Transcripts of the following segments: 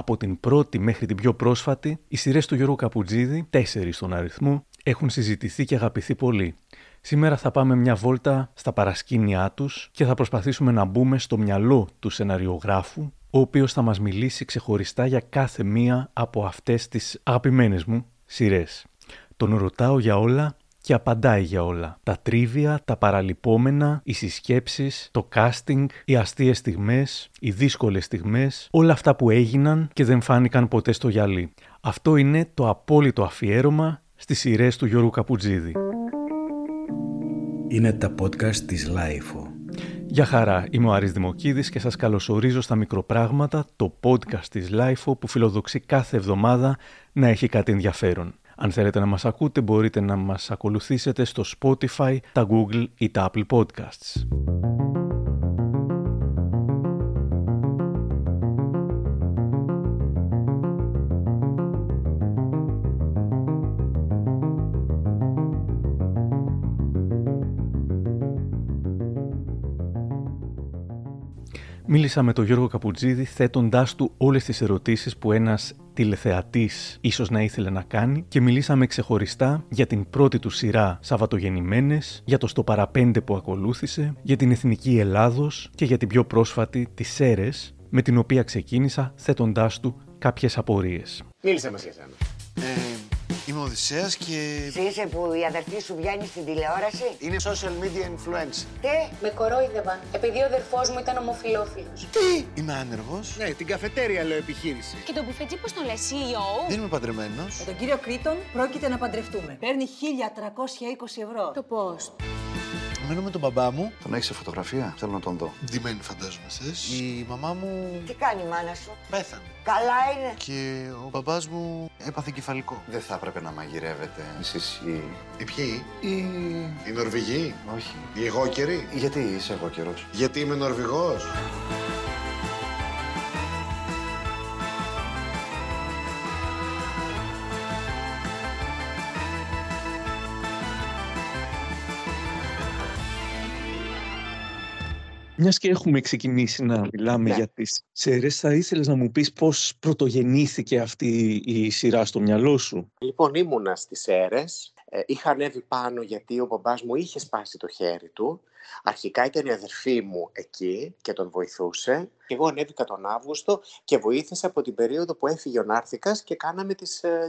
Από την πρώτη μέχρι την πιο πρόσφατη, οι σειρές του Γιώργου Καπουτζίδη, 4 στον αριθμό, έχουν συζητηθεί και αγαπηθεί πολύ. Σήμερα θα πάμε μια βόλτα στα παρασκήνια τους και θα προσπαθήσουμε να μπούμε στο μυαλό του σεναριογράφου, ο οποίος θα μας μιλήσει ξεχωριστά για κάθε μία από αυτές τις αγαπημένες μου σειρές. Τον ρωτάω για όλα και απαντάει για όλα. Τα τρίβια, τα παραλυπόμενα, οι συσκέψεις, το casting, οι αστείες στιγμές, οι δύσκολες στιγμές, όλα αυτά που έγιναν και δεν φάνηκαν ποτέ στο γυαλί. Αυτό είναι το απόλυτο αφιέρωμα στις σειρές του Γιώργου Καπουτζίδη. Είναι τα podcast της Λάιφο. Γεια χαρά, είμαι ο Άρης Δημοκίδης και σας καλωσορίζω στα Μικροπράγματα, το podcast της Λάιφο που φιλοδοξεί κάθε εβδομάδα να έχει κάτι ενδιαφέρον. Αν θέλετε να μας ακούτε, μπορείτε να μας ακολουθήσετε στο Spotify, τα Google ή τα Apple Podcasts. Μίλησα με τον Γιώργο Καπουτζίδη θέτοντάς του όλες τις ερωτήσεις που ένας τηλεθεατής ίσως να ήθελε να κάνει και μιλήσαμε ξεχωριστά για την πρώτη του σειρά Σαββατογεννημένες, για το Στο Παραπέντε που ακολούθησε, για την Εθνική Ελλάδος και για την πιο πρόσφατη τη Σέρρες, με την οποία ξεκίνησα θέτοντάς του κάποιες απορίες. Μίλησε μας για σένα. Είμαι ο Οδυσσέας και... Εσύ είσαι που η αδερφή σου βγαίνει στην τηλεόραση? Είναι social media influencer. Τι? Με κορόιδευαν, επειδή ο αδερφός μου ήταν ομοφυλόφιλος. Τι? Είμαι άνεργος. Ναι, την καφετέρια λέω επιχείρηση. Και τον μπουφετζή πώς τον λες, CEO? Δεν είμαι παντρεμένος. Με τον κύριο Κρήτον πρόκειται να παντρευτούμε. Παίρνει 1.320 ευρώ. Το πώς? Μένω με τον μπαμπά μου. Τον έχεις σε φωτογραφία, θέλω να τον δω. Ντυμένη φαντάζομαι εσείς. Η μαμά μου... Τι κάνει η μάνα σου? Πέθανε. Καλά είναι. Και ο μπαμπάς μου έπαθε κεφαλικό. Δεν θα έπρεπε να μαγειρεύετε εσείς οι ποιοι? Οι Νορβηγοί. Όχι. Οι εγώκεροι. Γιατί είσαι εγώκερος? Γιατί είμαι Νορβηγός. Μιας και έχουμε ξεκινήσει να μιλάμε για τις σειρές, θα ήθελες να μου πεις πώς πρωτογεννήθηκε αυτή η σειρά στο μυαλό σου? Λοιπόν, ήμουνα στις Σέρρες. Είχα ανέβει πάνω γιατί ο μπαμπάς μου είχε σπάσει το χέρι του. Αρχικά ήταν η αδερφή μου εκεί και τον βοηθούσε. Και εγώ ανέβηκα τον Αύγουστο και βοήθησα από την περίοδο που έφυγε ο Νάρθικας και κάναμε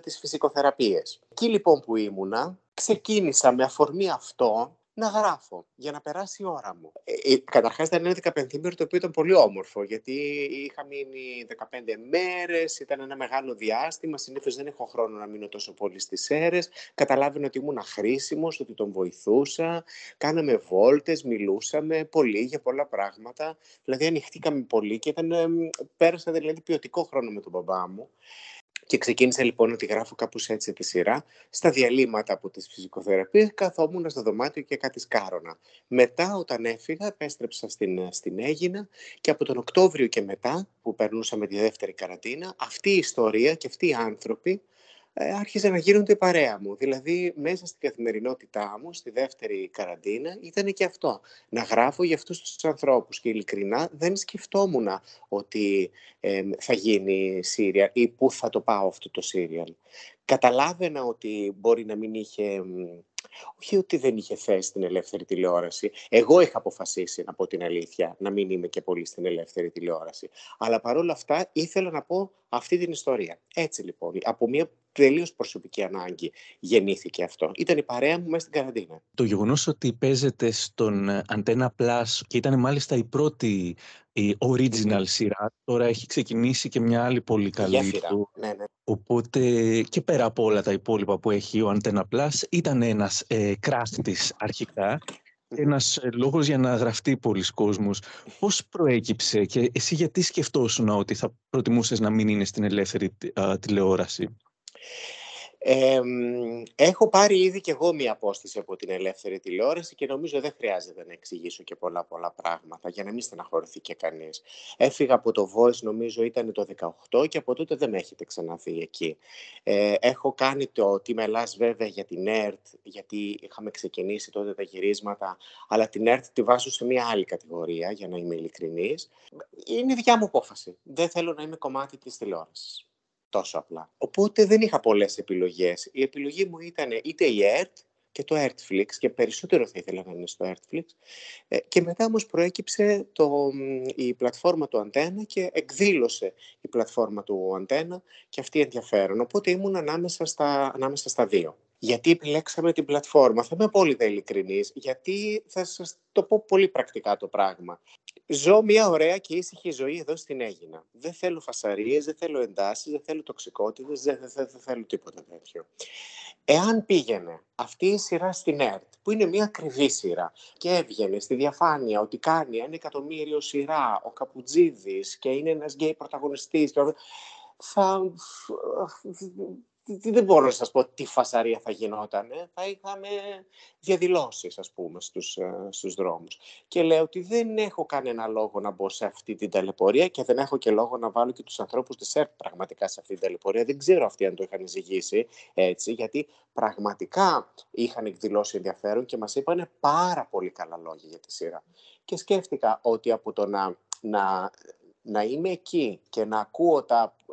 τις φυσικοθεραπείες. Εκεί λοιπόν που ήμουνα, ξεκίνησα με αφορμή αυτό να γράφω για να περάσει η ώρα μου. Καταρχάς ήταν ένα 15ημερο το οποίο ήταν πολύ όμορφο, γιατί είχα μείνει 15 μέρες, ήταν ένα μεγάλο διάστημα. Συνήθως δεν έχω χρόνο να μείνω τόσο πολύ στις αίρες. Καταλάβαινε ότι ήμουν χρήσιμος, ότι τον βοηθούσα. Κάναμε βόλτες, μιλούσαμε πολύ για πολλά πράγματα. Δηλαδή ανοιχτήκαμε πολύ και πέρασα δηλαδή ποιοτικό χρόνο με τον μπαμπά μου. Και ξεκίνησα λοιπόν ότι γράφω κάπως έτσι τη σειρά. Στα διαλύματα από τις φυσικοθεραπείες καθόμουν στο δωμάτιο και κάτι σκάρωνα. Μετά όταν έφυγα επέστρεψα στην Αίγινα και από τον Οκτώβριο και μετά που περνούσαμε τη δεύτερη καραντίνα, αυτή η ιστορία και αυτοί οι άνθρωποι άρχιζαν να γίνονται παρέα μου. Δηλαδή μέσα στην καθημερινότητά μου, στη δεύτερη καραντίνα, ήταν και αυτό. Να γράφω για αυτούς τους ανθρώπους. Και ειλικρινά δεν σκεφτόμουν ότι θα γίνει σύριαλ ή πού θα το πάω αυτό το σύριαλ. Καταλάβαινα ότι μπορεί να μην είχε... Όχι ότι δεν είχε θέση στην ελεύθερη τηλεόραση. Εγώ είχα αποφασίσει, να πω την αλήθεια, να μην είμαι και πολύ στην ελεύθερη τηλεόραση. Αλλά παρόλα αυτά ήθελα να πω αυτή την ιστορία. Έτσι λοιπόν, από μια τελείως προσωπική ανάγκη γεννήθηκε αυτό. Ήταν η παρέα μου μέσα στην καραντίνα. Το γεγονός ότι παίζεται στον Αντένα Plus και ήταν μάλιστα η πρώτη η original σειρά, τώρα έχει ξεκινήσει και μια άλλη πολύ καλή. Ναι. Οπότε και πέρα από όλα τα υπόλοιπα που έχει ο Αντένα Plus, ήταν ένας κράστης αρχικά, ένας λόγος για να γραφτεί πολλοίς κόσμος. Πώς προέκυψε και εσύ γιατί σκεφτόσουν ότι θα προτιμούσες να μην είναι στην ελεύθερη τηλεόραση? Έχω πάρει ήδη και εγώ μία απόσταση από την ελεύθερη τηλεόραση και νομίζω δεν χρειάζεται να εξηγήσω και πολλά πράγματα για να μην στεναχωρηθεί και κανείς. Έφυγα από το Voice, νομίζω ήταν το 18, και από τότε δεν με έχετε ξαναδεί εκεί. Έχω κάνει το Τι Μελάς βέβαια για την ΕΡΤ, γιατί είχαμε ξεκινήσει τότε τα γυρίσματα, αλλά την ΕΡΤ τη βάζω σε μία άλλη κατηγορία, για να είμαι ειλικρινής. Είναι δικιά μου απόφαση. Δεν θέλω να είμαι κομμάτι της τηλεόρασης. Τόσο απλά. Οπότε δεν είχα πολλές επιλογές. Η επιλογή μου ήταν είτε η ΕΡΤ και το ERTFLIX, και περισσότερο θα ήθελα να είναι στο ERTFLIX. Και μετά όμως προέκυψε η πλατφόρμα του Αντένα και εκδήλωσε η πλατφόρμα του Αντένα και αυτή ενδιαφέρον. Οπότε ήμουν ανάμεσα στα δύο. Γιατί επιλέξαμε την πλατφόρμα? Θα είμαι απόλυτα ειλικρινής, γιατί θα σας το πω πολύ πρακτικά το πράγμα. Ζω μια ωραία και ήσυχη ζωή εδώ στην Αίγινα. Δεν θέλω φασαρίες, δεν θέλω εντάσεις, δεν θέλω τοξικότητες, δεν θέλω τίποτα τέτοιο. Εάν πήγαινε αυτή η σειρά στην ΕΡΤ, που είναι μια ακριβή σειρά, και έβγαινε στη διαφάνεια ότι κάνει 1 εκατομμύριο σειρά ο Καπουτζίδης και είναι ένας γκέι πρωταγωνιστής, θα... Δεν μπορώ να σας πω τι φασαρία θα γινόταν. Θα είχαμε διαδηλώσεις, ας πούμε, στους δρόμους. Και λέω ότι δεν έχω κανένα λόγο να μπω σε αυτή την ταλαιπωρία και δεν έχω και λόγο να βάλω και τους ανθρώπους της ΕΡΤ πραγματικά σε αυτή την ταλαιπωρία. Δεν ξέρω αυτοί αν το είχαν ζυγίσει έτσι, γιατί πραγματικά είχαν εκδηλώσει ενδιαφέρον και μας είπαν πάρα πολύ καλά λόγια για τη σειρά. Και σκέφτηκα ότι από το να είμαι εκεί και να ακούω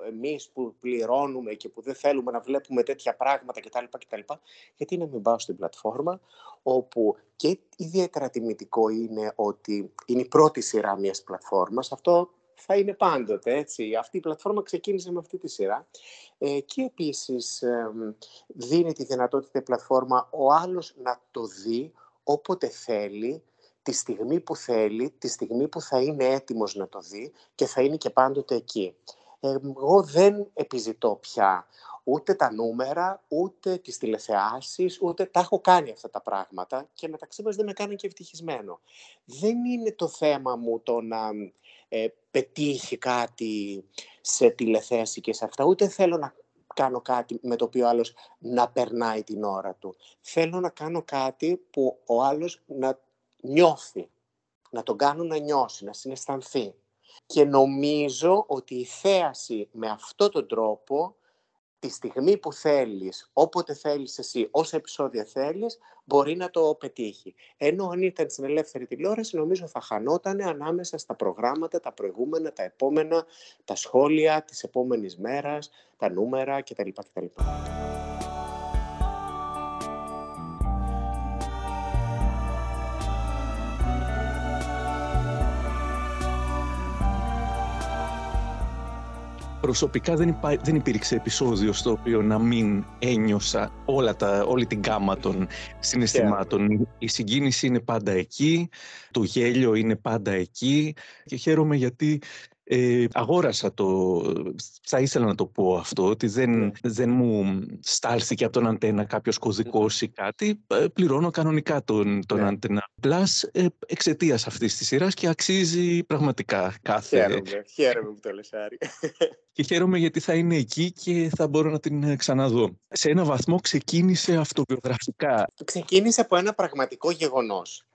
εμείς που πληρώνουμε και που δεν θέλουμε να βλέπουμε τέτοια πράγματα κτλ. Γιατί να μην πάω στην πλατφόρμα, όπου και ιδιαίτερα τιμητικό είναι ότι είναι η πρώτη σειρά μιας πλατφόρμας. Αυτό θα είναι πάντοτε, έτσι. Αυτή η πλατφόρμα ξεκίνησε με αυτή τη σειρά. Και επίσης δίνει τη δυνατότητα η πλατφόρμα ο άλλος να το δει όποτε θέλει, τη στιγμή που θέλει, τη στιγμή που θα είναι έτοιμος να το δει και θα είναι και πάντοτε εκεί. Εγώ δεν επιζητώ πια ούτε τα νούμερα, ούτε τις τηλεθεάσεις, ούτε τα έχω κάνει αυτά τα πράγματα και μεταξύ μας δεν με κάνουν και ευτυχισμένο. Δεν είναι το θέμα μου το να πετύχει κάτι σε τηλεθέαση και σε αυτά, ούτε θέλω να κάνω κάτι με το οποίο ο άλλος να περνάει την ώρα του. Θέλω να κάνω κάτι που ο άλλος να νιώθει, να τον κάνω να νιώσει, να συναισθανθεί. Και νομίζω ότι η θέαση με αυτόν τον τρόπο, τη στιγμή που θέλεις, όποτε θέλεις εσύ, όσα επεισόδια θέλεις, μπορεί να το πετύχει. Ενώ αν ήταν στην ελεύθερη τηλεόραση, νομίζω θα χανότανε ανάμεσα στα προγράμματα, τα προηγούμενα, τα επόμενα, τα σχόλια της επόμενης μέρας, τα νούμερα κτλ. Προσωπικά δεν υπήρξε επεισόδιο στο οποίο να μην ένιωσα όλη την γκάμα των συναισθημάτων. Yeah. Η συγκίνηση είναι πάντα εκεί, το γέλιο είναι πάντα εκεί και χαίρομαι γιατί αγόρασα το... Θα ήθελα να το πω αυτό, ότι δεν μου στάλθηκε από τον Αντένα κάποιος κωδικός ή κάτι. Πληρώνω κανονικά τον Αντένα Plus εξαιτίας αυτής της σειράς και αξίζει πραγματικά κάθε... Χαίρομαι που το λες, Άρη. Και χαίρομαι γιατί θα είναι εκεί και θα μπορώ να την ξαναδώ. Σε ένα βαθμό ξεκίνησε αυτοβιογραφικά. Ξεκίνησε από ένα πραγματικό γεγονός.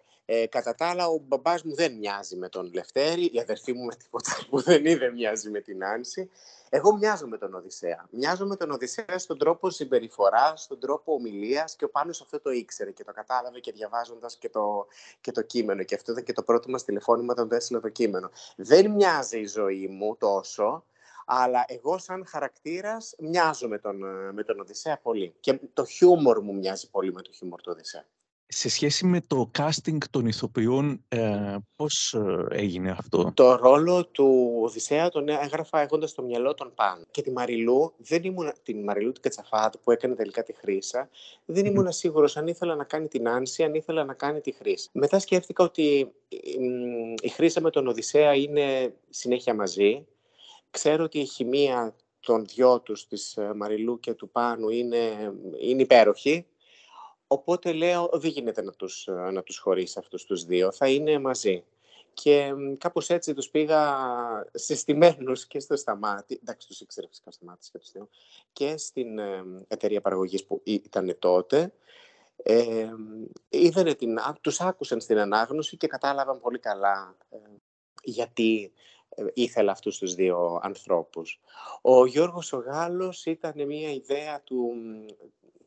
Κατά τα άλλα, ο μπαμπάς μου δεν μοιάζει με τον Λευτέρη, η αδερφή μου με τίποτα που δεν είδε μοιάζει με την Άνση. Εγώ μοιάζω με τον Οδυσσέα. Μοιάζω με τον Οδυσσέα στον τρόπο συμπεριφοράς, στον τρόπο ομιλίας, και ο Πάνος αυτό το ήξερε και το κατάλαβε και διαβάζοντας και το κείμενο. Και αυτό ήταν και το πρώτο μας τηλεφώνημα όταν το έστειλε το κείμενο. Δεν μοιάζει η ζωή μου τόσο, αλλά εγώ σαν χαρακτήρας μοιάζω με τον Οδυσσέα πολύ. Και το χιούμορ μου μοιάζει πολύ με το χιούμορ του Οδυσσέα. Σε σχέση με το casting των ηθοποιών, πώς έγινε αυτό? Το ρόλο του Οδυσσέα τον έγραφα έχοντας στο μυαλό τον Πάνο. Και τη Μαριλού, την Μαριλού την Κατσαφάδου που έκανε τελικά τη Χρύσα, δεν ήμουν σίγουρος αν ήθελα να κάνει την Άνση, αν ήθελα να κάνει τη Χρύσα. Μετά σκέφτηκα ότι η Χρύσα με τον Οδυσσέα είναι συνέχεια μαζί. Ξέρω ότι η χημεία των δυο τους, της Μαριλού και του Πάνου, είναι υπέροχη. Οπότε λέω, δεν γίνεται να τους χωρίσει αυτούς τους δύο, θα είναι μαζί. Και κάπως έτσι τους πήγα συστημένους και στο Σταμάτη, εντάξει τους ήξερε φυσικά Σταμάτης και τους δύο, και στην εταιρεία παραγωγής που ήταν τότε. Τους άκουσαν στην ανάγνωση και κατάλαβαν πολύ καλά γιατί ήθελα αυτούς τους δύο ανθρώπους. Ο Γιώργος ο Γάλλος ήταν μια ιδέα του,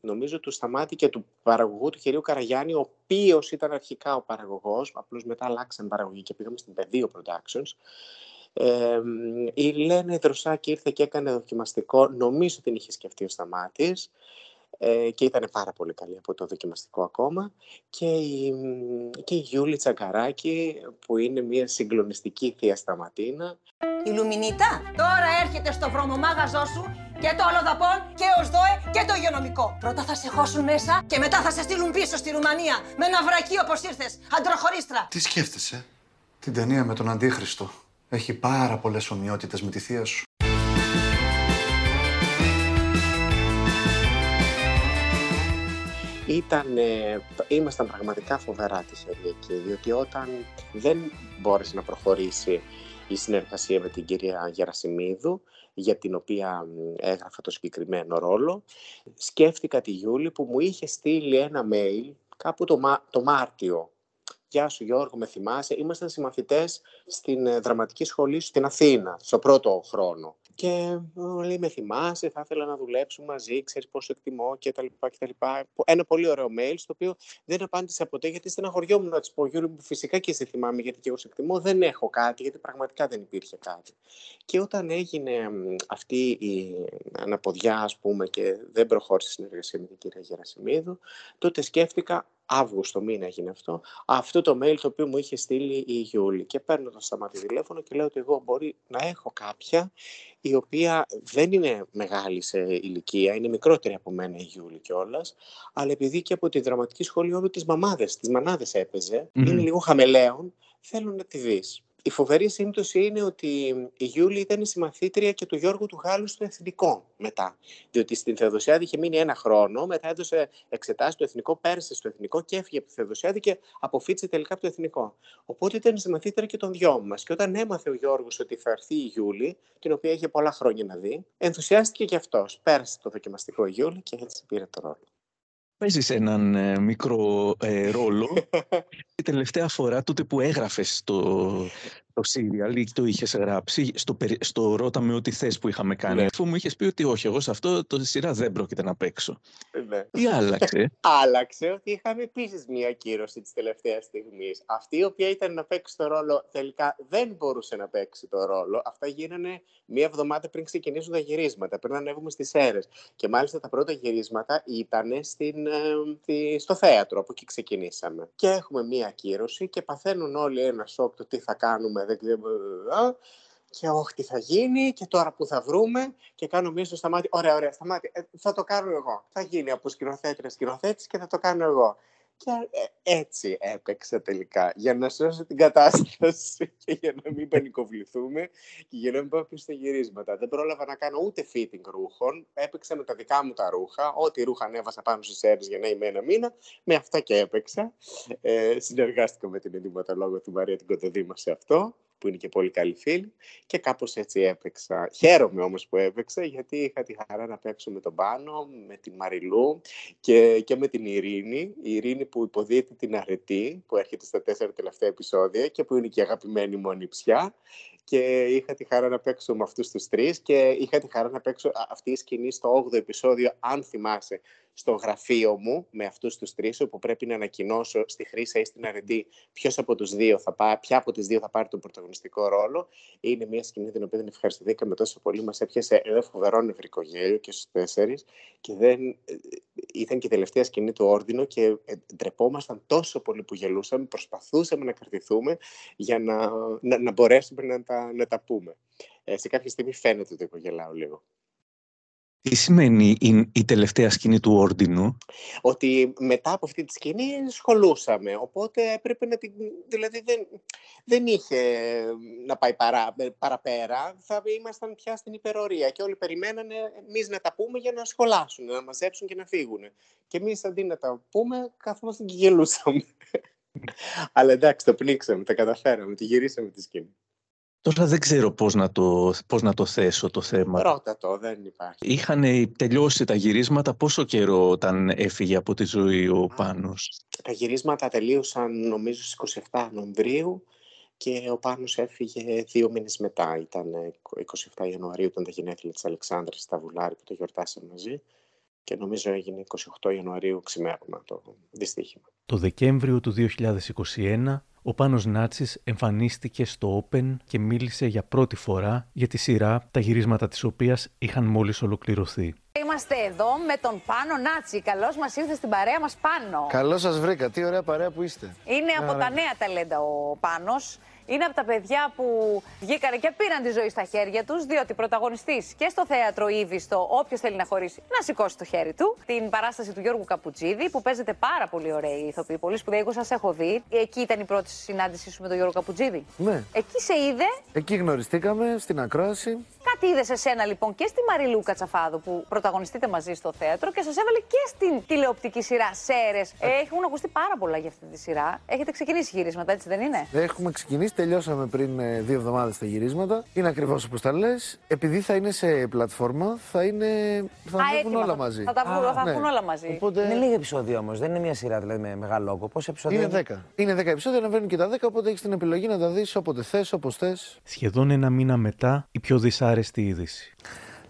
νομίζω, του Σταμάτη και του παραγωγού του κυρίου Καραγιάννη, ο οποίος ήταν αρχικά ο παραγωγός, απλώς μετά αλλάξαν παραγωγή και πήγαμε στην Πεδίο Productions. Η Λένε Δροσάκη ήρθε και έκανε δοκιμαστικό, νομίζω την είχε σκεφτεί ο Σταμάτης, και ήταν πάρα πολύ καλή από το δοκιμαστικό ακόμα, και η Γιούλη Τσαγκαράκη που είναι μια συγκλονιστική θεία Σταματίνα. Η Λουμινίτα τώρα έρχεται στο βρωμομάγαζό σου και το Αλοδαπών και ο ΣΔΟΕ και το υγειονομικό. Πρώτα θα σε χώσουν μέσα και μετά θα σε στείλουν πίσω στη Ρουμανία με ένα βρακί όπως ήρθες, αντροχωρίστρα. Τι σκέφτεσαι? Την ταινία με τον Αντίχριστο. Έχει πάρα πολλές ομοιότητες με τη θεία σου. Ήμασταν πραγματικά φοβερά τυχεροί εκεί, διότι όταν δεν μπόρεσε να προχωρήσει η συνεργασία με την κυρία Γερασιμίδου, για την οποία έγραφα το συγκεκριμένο ρόλο, σκέφτηκα τη Γιούλη που μου είχε στείλει ένα mail κάπου το Μάρτιο. «Γεια σου Γιώργο, με θυμάσαι?» Ήμασταν συμμαθητές στην δραματική σχολή στην Αθήνα, στο πρώτο χρόνο. Και λέει, «Με θυμάσαι, θα ήθελα να δουλέψουμε μαζί, ξέρεις πόσο εκτιμώ» κτλ. Ένα πολύ ωραίο mail, στο οποίο δεν απάντησα ποτέ, γιατί στεναχωριόμουν να της πω, «Γιώργο, φυσικά και εσύ θυμάμαι, γιατί και εγώ σε εκτιμώ, δεν έχω κάτι», γιατί πραγματικά δεν υπήρχε κάτι. Και όταν έγινε αυτή η αναποδιά, ας πούμε, και δεν προχώρησε η συνεργασία με την κυρία Γερασιμίδου, τότε σκέφτηκα, Αύγουστο μήνα έγινε αυτό το mail το οποίο μου είχε στείλει η Γιούλη, και παίρνω το Σταμάτη τηλέφωνο και λέω ότι εγώ μπορεί να έχω κάποια η οποία δεν είναι μεγάλη σε ηλικία, είναι μικρότερη από μένα η Γιούλη κιόλας, αλλά επειδή και από τη δραματική σχολή όλο τις μανάδες έπαιζε, είναι λίγο χαμελέον, θέλω να τη δεις. Η φοβερή σύμπτωση είναι ότι η Γιούλη ήταν η συμμαθήτρια και του Γιώργου του Γάλλου στο Εθνικό μετά. Διότι στην Θεοδοσιάδη είχε μείνει ένα χρόνο, μετά έδωσε εξετάσεις στο Εθνικό, πέρασε στο Εθνικό και έφυγε από τη Θεοδοσιάδη και αποφύτησε τελικά από το Εθνικό. Οπότε ήταν η συμμαθήτρια και των δυο μας. Και όταν έμαθε ο Γιώργος ότι θα έρθει η Γιούλη, την οποία είχε πολλά χρόνια να δει, ενθουσιάστηκε και αυτός. Πέρασε το δοκιμαστικό η Γιούλη και έτσι πήρε το ρόλο. Παίζεις έναν μικρό ρόλο. Η τελευταία φορά, τότε που έγραφες το serial ή το είχες γράψει, στο «Ρώταμε ό,τι θες» που είχαμε κάνει, αφού μου είχες πει ότι όχι, εγώ σε αυτό το σειρά δεν πρόκειται να παίξω. Ή άλλαξε? Άλλαξε ότι είχαμε επίσης μία ακύρωση της τελευταίας στιγμής. Αυτή η οποία ήταν να παίξει το ρόλο τελικά δεν μπορούσε να παίξει το ρόλο. Αυτά γίνανε μία εβδομάδα πριν ξεκινήσουν τα γυρίσματα, πριν ανέβουμε στις Σέρρες. Και μάλιστα τα πρώτα γυρίσματα ήταν στο θέατρο, από εκεί ξεκινήσαμε. Και έχουμε μία ακύρωση και παθαίνουν όλοι ένα σοκ το τι θα κάνουμε. Και όχι τι θα γίνει και τώρα που θα βρούμε, και κάνω μία στο Σταμάτη, ωραία Σταμάτη, θα το κάνω εγώ, θα γίνει από σκηνοθέτης και θα το κάνω εγώ, και έτσι έπαιξα τελικά για να σώσω την κατάσταση και για να μην πανικοβληθούμε και για να μην πάμε στα γυρίσματα. Δεν πρόλαβα να κάνω ούτε fitting ρούχων, έπαιξα με τα δικά μου τα ρούχα, ό,τι ρούχα ανέβασα πάνω στις Σέρρες για να είμαι ένα μήνα, με αυτά και έπαιξα. Συνεργάστηκα με την ενδυματολόγο του Μαρία την Κοντοδήμα σε αυτό, που είναι και πολύ καλή φίλη, και κάπως έτσι έπαιξα. Χαίρομαι όμως που έπαιξα, γιατί είχα τη χαρά να παίξω με τον Πάνο, με την Μαριλού και με την Ειρήνη. Η Ειρήνη που υποδίεται την Αρετή, που έρχεται στα 4 τελευταία επεισόδια και που είναι και αγαπημένη μου ανιψιά. Και είχα τη χαρά να παίξω με αυτούς τους τρεις, και είχα τη χαρά να παίξω αυτή η σκηνή στο 8ο επεισόδιο, αν θυμάσαι, στο γραφείο μου με αυτούς τους τρεις, όπου πρέπει να ανακοινώσω στη Χρύσα ή στην Αρεντή ποια από τις δύο θα πάρει τον πρωταγωνιστικό ρόλο. Είναι μια σκηνή την οποία δεν ευχαριστηθήκαμε τόσο πολύ. Μας έπιασε ένα φοβερό νευρικό γέλιο και στους 4, και ήταν και η τελευταία σκηνή του Όρδινο, και ντρεπόμασταν τόσο πολύ που γελούσαμε. Προσπαθούσαμε να κρατηθούμε για να μπορέσουμε να τα πούμε. Σε κάποια στιγμή φαίνεται ότι υπογελάω λίγο. Τι σημαίνει η τελευταία σκηνή του Όρντινου? Ότι μετά από αυτή τη σκηνή σχολούσαμε, οπότε έπρεπε να την... Δηλαδή δεν είχε να πάει παραπέρα, θα ήμασταν πια στην υπερορία και όλοι περιμένανε εμείς να τα πούμε για να σχολάσουν, να μαζέψουν και να φύγουν. Και εμείς αντί να τα πούμε, καθόμαστε και γελούσαμε. Αλλά εντάξει, το πνίξαμε, τα καταφέραμε, τη γυρίσαμε τη σκηνή. Τώρα δεν ξέρω πώς να το θέσω το θέμα. Ρώτα το, δεν υπάρχει. Είχαν τελειώσει τα γυρίσματα πόσο καιρό όταν έφυγε από τη ζωή ο Πάνος? Τα γυρίσματα τελείωσαν νομίζω στις 27 Νοεμβρίου και ο Πάνος έφυγε 2 μήνες μετά. Ήταν 27 Ιανουαρίου ήταν τα γενέθλια της Αλεξάνδρας στα Βουλάρη που το γιορτάσαμε μαζί. Και νομίζω έγινε 28 Ιανουαρίου ξημέρωμα το δυστύχημα. Το Δεκέμβριο του 2021 ο Πάνος Νάτσης εμφανίστηκε στο Open και μίλησε για πρώτη φορά για τη σειρά, τα γυρίσματα της οποίας είχαν μόλις ολοκληρωθεί. Είμαστε εδώ με τον Πάνο Νάτση. Καλώς μας ήρθε στην παρέα μας, Πάνο. Καλώς σας βρήκα. Τι ωραία παρέα που είστε. Είναι από τα νέα ταλέντα ο Πάνος. Είναι από τα παιδιά που βγήκανε και πήραν τη ζωή στα χέρια τους, διότι πρωταγωνιστής και στο θέατρο ήδη στο «Όποιος θέλει να χωρίσει, να σηκώσει το χέρι του». Την παράσταση του Γιώργου Καπουτζίδη, που παίζεται πάρα πολύ ωραία η ηθοποιή, πολύ σπουδαία. Εγώ σας έχω δει. Εκεί ήταν η πρώτη συνάντησή σου με τον Γιώργο Καπουτζίδη. Ναι. Εκεί σε είδε. Εκεί γνωριστήκαμε, στην ακρόαση. Κάτι είδε σε σένα λοιπόν και στη Μαριλού Κατσαφάδου που πρωταγωνιστείτε μαζί στο θέατρο και σας έβαλε και στην τηλεοπτική σειρά Σέρρες. Έχουν ακουστεί πάρα πολλά για αυτή τη σειρά. Έχετε ξεκινήσει γυρίσματα, έτσι δεν είναι? Έχουμε ξεκινήσει. Τελειώσαμε πριν 2 εβδομάδες τα γυρίσματα. Είναι ακριβώς όπως τα λες. Επειδή θα είναι σε πλατφόρμα, θα βγουν όλα μαζί. Θα τα βγουν όλα μαζί. Οπότε... Είναι λίγα επεισόδια όμως, δεν είναι μια σειρά δηλαδή με μεγάλο όγκο. Πόσα επεισόδια είναι? 10. Είναι 10 επεισόδια, να βγαίνουν και τα 10, οπότε έχεις την επιλογή να τα δεις όποτε θες, όπως θες. Σχεδόν 1 μήνα μετά, η πιο δυσάρεστη είδηση.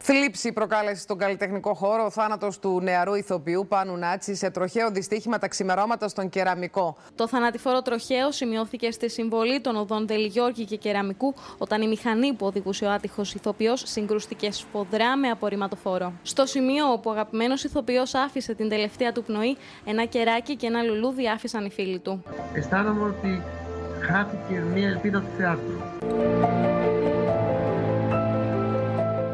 Θλίψη προκάλεσε στον καλλιτεχνικό χώρο ο θάνατος του νεαρού ηθοποιού Πάνου Νάτση σε τροχαίο δυστύχημα τα ξημερώματα στον Κεραμικό. Το θανατηφόρο τροχαίο σημειώθηκε στη συμβολή των οδών Τελγιώργη και Κεραμικού, όταν η μηχανή που οδηγούσε ο άτυχος ηθοποιός συγκρούστηκε σφοδρά με απορριμματοφόρο. Στο σημείο όπου ο αγαπημένος ηθοποιός άφησε την τελευταία του πνοή, ένα κεράκι και ένα λουλούδι άφησαν οι φίλοι του. Αισθάνομαι ότι χάθηκε μια ελπίδα του θεάτρου.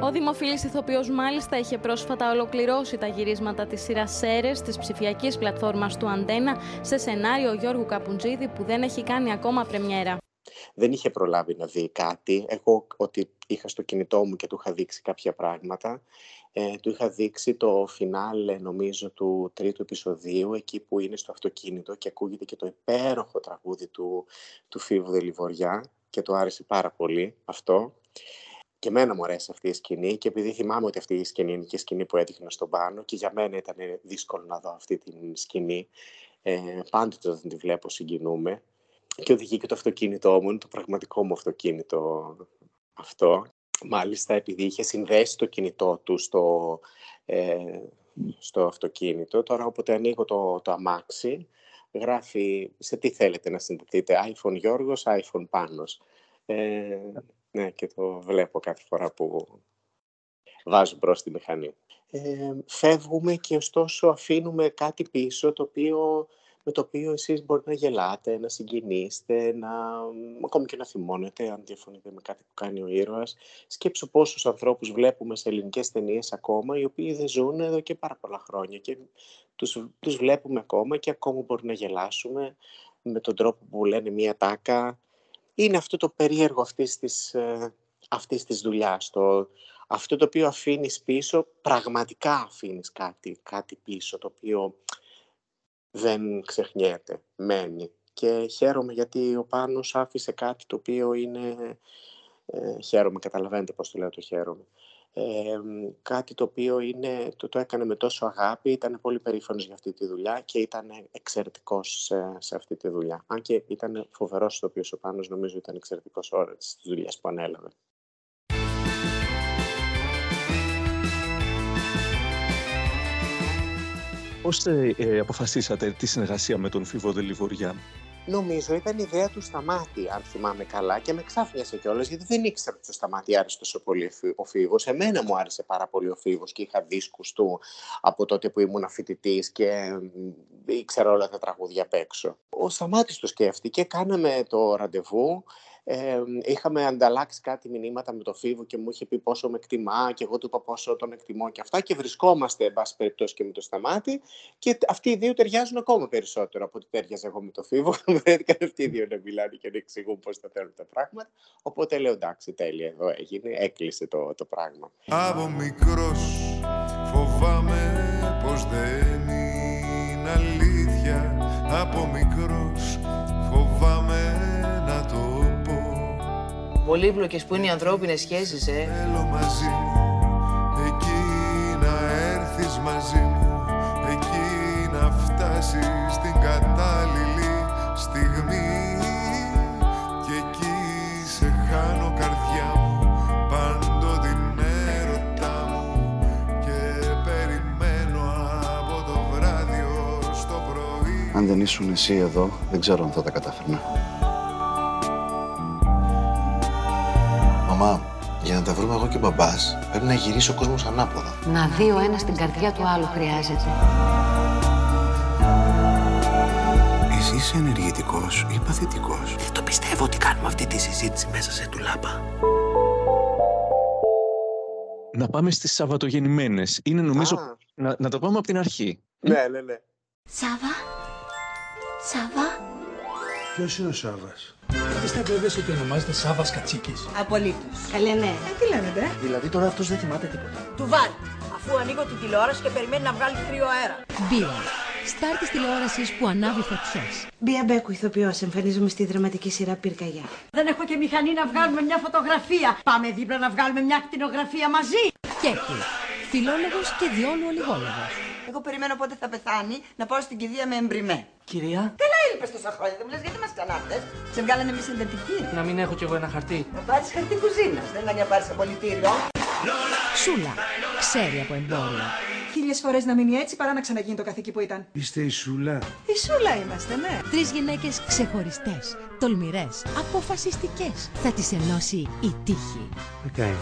Ο δημοφιλής ηθοποιός μάλιστα είχε πρόσφατα ολοκληρώσει τα γυρίσματα της σειράς Σέρρες της ψηφιακής πλατφόρμας του Αντένα σε σενάριο Γιώργου Καπουτζίδη που δεν έχει κάνει ακόμα πρεμιέρα. Δεν είχε προλάβει να δει κάτι. Εγώ ότι είχα στο κινητό μου και του είχα δείξει κάποια πράγματα. Του είχα δείξει το φινάλε νομίζω του 3ου επεισοδίου, εκεί που είναι στο αυτοκίνητο και ακούγεται και το υπέροχο τραγούδι του Φοίβου Δεληβοριά και του άρεσε πάρα πολύ αυτό. Και εμένα μου αρέσει αυτή η σκηνή και επειδή θυμάμαι ότι αυτή η σκηνή είναι και η σκηνή που έδειχνα στον Πάνο και για μένα ήταν δύσκολο να δω αυτή τη σκηνή. Πάντοτε όταν τη βλέπω συγκινούμε. Και οδηγεί και το αυτοκίνητό μου, είναι το πραγματικό μου αυτοκίνητο αυτό. Μάλιστα επειδή είχε συνδέσει το κινητό του στο αυτοκίνητο. Τώρα όποτε ανοίγω το αμάξι γράφει σε τι θέλετε να συνδεθείτε. iPhone Γιώργος, iPhone Πάνος. Ναι, και το βλέπω κάθε φορά που βάζω μπρος τη μηχανή. Φεύγουμε και ωστόσο αφήνουμε κάτι πίσω με το οποίο εσείς μπορείτε να γελάτε, να συγκινήσετε, ακόμη και να θυμώνετε, αν διαφωνείτε με κάτι που κάνει ο ήρωας. Σκέψου πόσους ανθρώπους βλέπουμε σε ελληνικές ταινίες ακόμα, οι οποίοι δεν ζουν εδώ και πάρα πολλά χρόνια και τους βλέπουμε ακόμα και ακόμα μπορεί να γελάσουμε με τον τρόπο που λένε μία τάκα. Είναι αυτό το περίεργο αυτής της δουλειάς, αυτό το οποίο αφήνεις πίσω, πραγματικά αφήνεις κάτι πίσω, το οποίο δεν ξεχνιέται, μένει. Και χαίρομαι γιατί ο Πάνος άφησε κάτι το οποίο είναι, χαίρομαι, καταλαβαίνετε πώς το λέω το χαίρομαι, κάτι το οποίο είναι, το έκανε με τόσο αγάπη, ήταν πολύ περήφανος για αυτή τη δουλειά και ήταν εξαιρετικός σε αυτή τη δουλειά. Αν και ήταν φοβερός το οποίο ο Πάνος, νομίζω ήταν εξαιρετικός ώρα της δουλειάς που ανέλαβε. Πώς αποφασίσατε τη συνεργασία με τον Φοίβο Δεληβοριά? Νομίζω ήταν η ιδέα του Σταμάτη, αν θυμάμαι καλά, και με ξάφνιασε κιόλας γιατί δεν ήξερα ότι ο Σταμάτη άρεσε τόσο πολύ ο Φοίβος. Εμένα μου άρεσε πάρα πολύ ο Φοίβος και είχα δίσκους του από τότε που ήμουν φοιτητής και ήξερα όλα τα τραγούδια απ' έξω. Ο Σταμάτης το σκέφτηκε, κάναμε το ραντεβού. Είχαμε ανταλλάξει κάτι μηνύματα με το Φοίβο και μου είχε πει πόσο με εκτιμά και εγώ του είπα πόσο τον εκτιμώ και αυτά και βρισκόμαστε εν πάση περιπτώσει και με το Σταμάτη και αυτοί οι δύο ταιριάζουν ακόμα περισσότερο από ότι ταιριάζα εγώ με το Φοίβο. Βρέθηκαν αυτοί οι δύο να μιλάνε και να εξηγούν πώς θα θέλουν τα πράγματα, οπότε λέω εντάξει, τέλεια, εδώ έγινε, έκλεισε το πράγμα. Από μικρός φοβάμαι πως δεν είναι αλήθεια από μικρός φοβάμαι να το πω. Πολύπλοκες που είναι οι ανθρώπινες σχέσεις, Θέλω μαζί μου, εκεί να έρθεις μαζί μου, εκεί να φτάσεις την κατάλληλη στιγμή. Και εκεί σε χάνω καρδιά μου, πάντοτε την έρωτά μου, και περιμένω από το βράδυ ως το πρωί. Αν δεν ήσουν εσύ εδώ, δεν ξέρω αν θα τα κατάφερνα. Μαμά, για να τα βρούμε εγώ και ο μπαμπάς, πρέπει να γυρίσει ο κόσμος ανάποδα. Να δει ο ένας την καρδιά του άλλου χρειάζεται. Εσύ είσαι ενεργητικός ή παθητικός? Δεν το πιστεύω ότι κάνουμε αυτή τη συζήτηση μέσα σε ντουλάπα. Να πάμε στις Σαββατογεννημένες. Είναι νομίζω να το πάμε από την αρχή. Ναι. Σάβα. Ποιος είναι ο Σάβας? Πιστεύεις ότι ονομάζεται Σάβας Κατσίκης? Απολύτως. Καλέ, ναι. Τι λένε, δε? Δηλαδή τώρα αυτός δεν θυμάται τίποτα. Του βάλει, αφού ανοίγω την τηλεόραση και περιμένει να βγάλει κρύο αέρα. Μπία. Στάρ της τηλεόρασης που ανάβει φωτιές. Μπία Μπέκου, ηθοποιός. Εμφανίζομαι στη δραματική σειρά Πυρκαγιά. Δεν έχω και μηχανή να βγάλουμε μια φωτογραφία. Πάμε δίπλα να βγάλουμε μια κτηνογραφία μαζί. Κέκη. Φιλόλογος και διόλου ολιγόλογος. Εγώ περιμένω πότε θα πεθάνει να πάω στην κηδεία με εμπριμέ. Κυρία. Καλά έλειπες τόσα χρόνια, δεν μου λες γιατί μας ξανάρτες. Σε βγάλανε εμείς συντατική. Να μην έχω κι εγώ ένα χαρτί. Να πάρεις χαρτί κουζίνας, δεν είναι να πάρεις απολυτήριο. Σούλα. Ξέρει από εμπόριο. Χίλιες φορές να μείνει έτσι παρά να ξαναγίνει το καθήκη που ήταν. Είστε η Σούλα. Η Σούλα είμαστε, ναι. Τρεις γυναίκες ξεχωριστές, τολμηρές, αποφασιστικές. Θα τις ενώσει η τύχη. 19.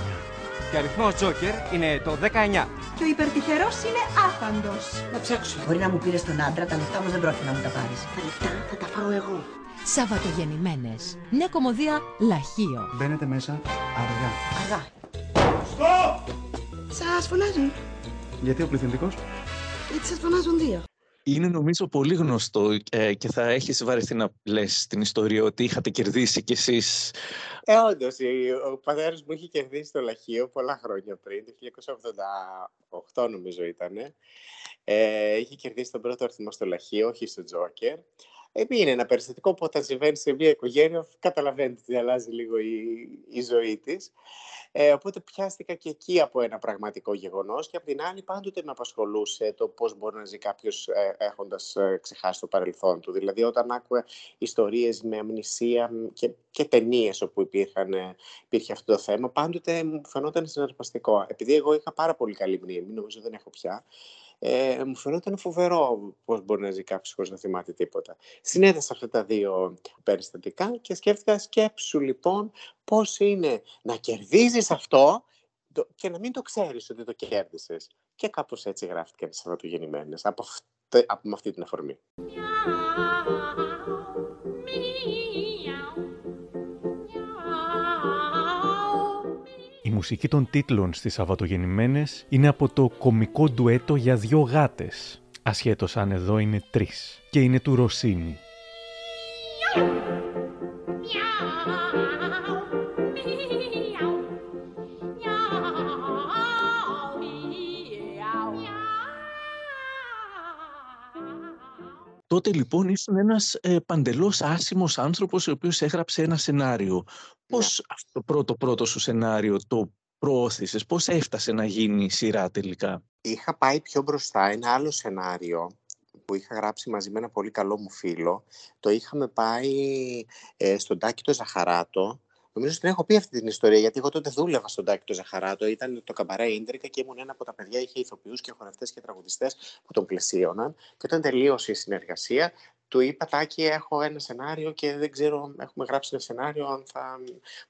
Και αριθμός Τζόκερ είναι το 19. Και ο υπερτυχερός είναι άθαντος. Να ψάξω. Μπορεί να μου πήρες τον άντρα, τα λεφτά όμως δεν πρόκειται να μου τα πάρεις. Τα λεφτά θα τα φάω εγώ. Σαββατογεννημένες. Μια κομμωδία λαχείο. Μπαίνετε μέσα αργά. Στο! Σας φωνάζουν. Γιατί ο πληθυντικός? Γιατί σας φωνάζουν δύο. Είναι νομίζω πολύ γνωστό και θα έχεις βαρεθεί να λες την ιστορία ότι είχατε κερδίσει κι εσείς. Όντως, ο πατέρας μου είχε κερδίσει το λαχείο πολλά χρόνια πριν, το 1988 νομίζω ήταν. Είχε κερδίσει τον πρώτο αριθμό στο λαχείο, όχι στο Τζόκερ. Είναι ένα περιστατικό που όταν συμβαίνει σε μια οικογένεια καταλαβαίνετε ότι αλλάζει λίγο η ζωή της. Οπότε πιάστηκα και εκεί από ένα πραγματικό γεγονός και από την άλλη πάντοτε με απασχολούσε το πώς μπορεί να ζει κάποιος έχοντας ξεχάσει το παρελθόν του. Δηλαδή όταν άκουε ιστορίες με αμνησία και ταινίες όπου υπήρχε αυτό το θέμα, πάντοτε μου φαινόταν συναρπαστικό. Επειδή εγώ είχα πάρα πολύ καλή μνήμη, νομίζω δεν έχω πια, μου φαινόταν φοβερό πώς μπορεί να ζει κάποιος χωρίς να θυμάται τίποτα. Συνέδεσα αυτά τα δύο περιστατικά και σκέφτηκα, σκέψου λοιπόν πώς είναι να κερδίζεις αυτό και να μην το ξέρεις ότι το κέρδισες. Και κάπως έτσι γράφτηκε τις Σαββατογεννημένες από αυτή την αφορμή. Η μουσική των τίτλων στις Σαββατογεννημένες είναι από το κωμικό ντουέτο για δύο γάτες. Ασχέτως αν εδώ είναι τρεις. Και είναι του Ρωσίνη. Τότε λοιπόν ήσουν ένας παντελώς άσημος άνθρωπος ο οποίος έγραψε ένα σενάριο. Πώς αυτό το πρώτο σου σενάριο το προώθησες, πώς έφτασε να γίνει η σειρά τελικά? Είχα πάει πιο μπροστά ένα άλλο σενάριο που είχα γράψει μαζί με ένα πολύ καλό μου φίλο. Το είχαμε πάει στον Τάκη το Ζαχαράτο. Νομίζω ότι την έχω πει αυτή την ιστορία, γιατί εγώ τότε δούλευα στον Τάκη το Ζαχαράτο. Ήταν το Καμπαρέ Ίντρικα και ήμουν ένα από τα παιδιά. Είχε ηθοποιούς και χορευτές και τραγουδιστές που τον πλαισίωναν. Και όταν τελείωσε η συνεργασία, του είπα: Τάκη, έχω ένα σενάριο και δεν ξέρω, έχουμε γράψει ένα σενάριο. Αν θα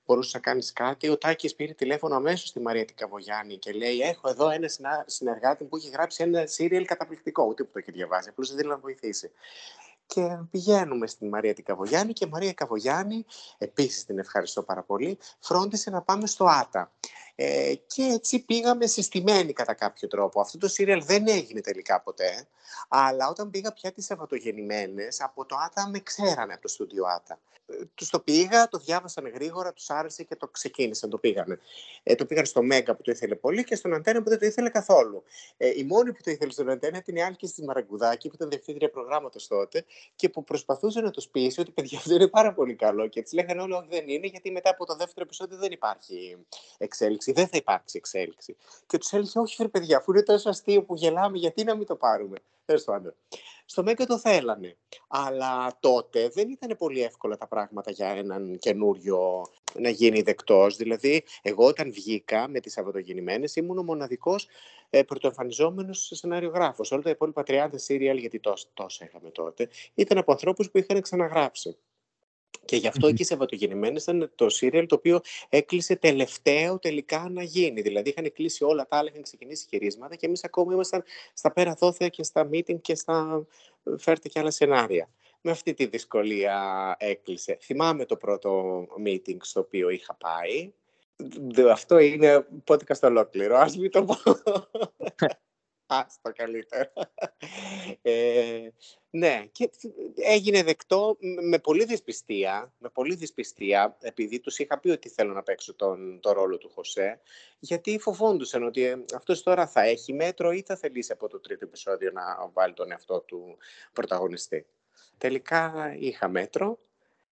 μπορούσε να κάνει κάτι. Ο Τάκης πήρε τηλέφωνο αμέσως στη Μαρία Τικαβογιάννη και λέει: Έχω εδώ ένα συνεργάτη που έχει γράψει ένα σύριελ καταπληκτικό. Ούτε που το έχει διαβάσει, απλώς δεν να βοηθήσει. Και πηγαίνουμε στην Μαρία Τικαβογιάννη και η Μαρία Καβογιάννη, επίσης την ευχαριστώ πάρα πολύ, φρόντισε να πάμε στο Άτα. Και έτσι πήγαμε συστημένοι κατά κάποιο τρόπο. Αυτό το σύριαλ δεν έγινε τελικά ποτέ, αλλά όταν πήγα πια τις Σαββατογεννημένες, από το Άτα με ξέρανε από το στούντιο Άτα. Τους το πήγα, το διάβασαν γρήγορα, τους άρεσε και το ξεκίνησαν, το πήγανε. Το πήγαν στο Μέγα που το ήθελε πολύ και στον Αντένα που δεν το ήθελε καθόλου. Η μόνη που το ήθελε στον Αντένα ήταν η Άλκη στη Μαραγκουδάκη, που ήταν διευθύντρια προγράμματος τότε και που προσπαθούσε να τους πείσει ότι παιδιά αυτό είναι πάρα πολύ καλό. Και έτσι λέγανε όλοι, όχι δεν είναι, γιατί μετά από το δεύτερο επεισόδιο δεν υπάρχει εξέλιξη. Δεν θα υπάρξει εξέλιξη. Και τους έλεγε, όχι, φέρε παιδιά, αφού είναι τόσο αστείο που γελάμε, γιατί να μην το πάρουμε. Στο Μέγκα το θέλανε. Αλλά τότε δεν ήταν πολύ εύκολα τα πράγματα για έναν καινούριο να γίνει δεκτός. Δηλαδή, εγώ όταν βγήκα με τις Σαββατογεννημένες, ήμουν ο μοναδικός πρωτοεμφανιζόμενος σεναριογράφος. Όλα τα υπόλοιπα 30 σύριαλ, γιατί τόσα είχαμε τότε, ήταν από ανθρώπους που είχαν ξαναγράψει. Και γι' αυτό εκεί οι Σαββατογεννημένες ήταν το σύριαλ το οποίο έκλεισε τελευταίο τελικά να γίνει. Δηλαδή είχαν κλείσει όλα τα άλλα, είχαν ξεκινήσει χειρίσματα και εμείς ακόμα ήμασταν στα πέρα δόθια και στα meeting και στα φέρτε και άλλα σενάρια. Με αυτή τη δυσκολία έκλεισε. Θυμάμαι το πρώτο meeting στο οποίο είχα πάει. Αυτό είναι podcast ολόκληρο, ας μην το πω. Άστο καλύτερα. Ναι, και έγινε δεκτό με πολύ δυσπιστία, επειδή τους είχα πει ότι θέλω να παίξω τον ρόλο του Χωσέ, γιατί φοβόντουσαν ότι αυτός τώρα θα έχει μέτρο ή θα θελήσει από το τρίτο επεισόδιο να βάλει τον εαυτό του πρωταγωνιστή. Τελικά είχα μέτρο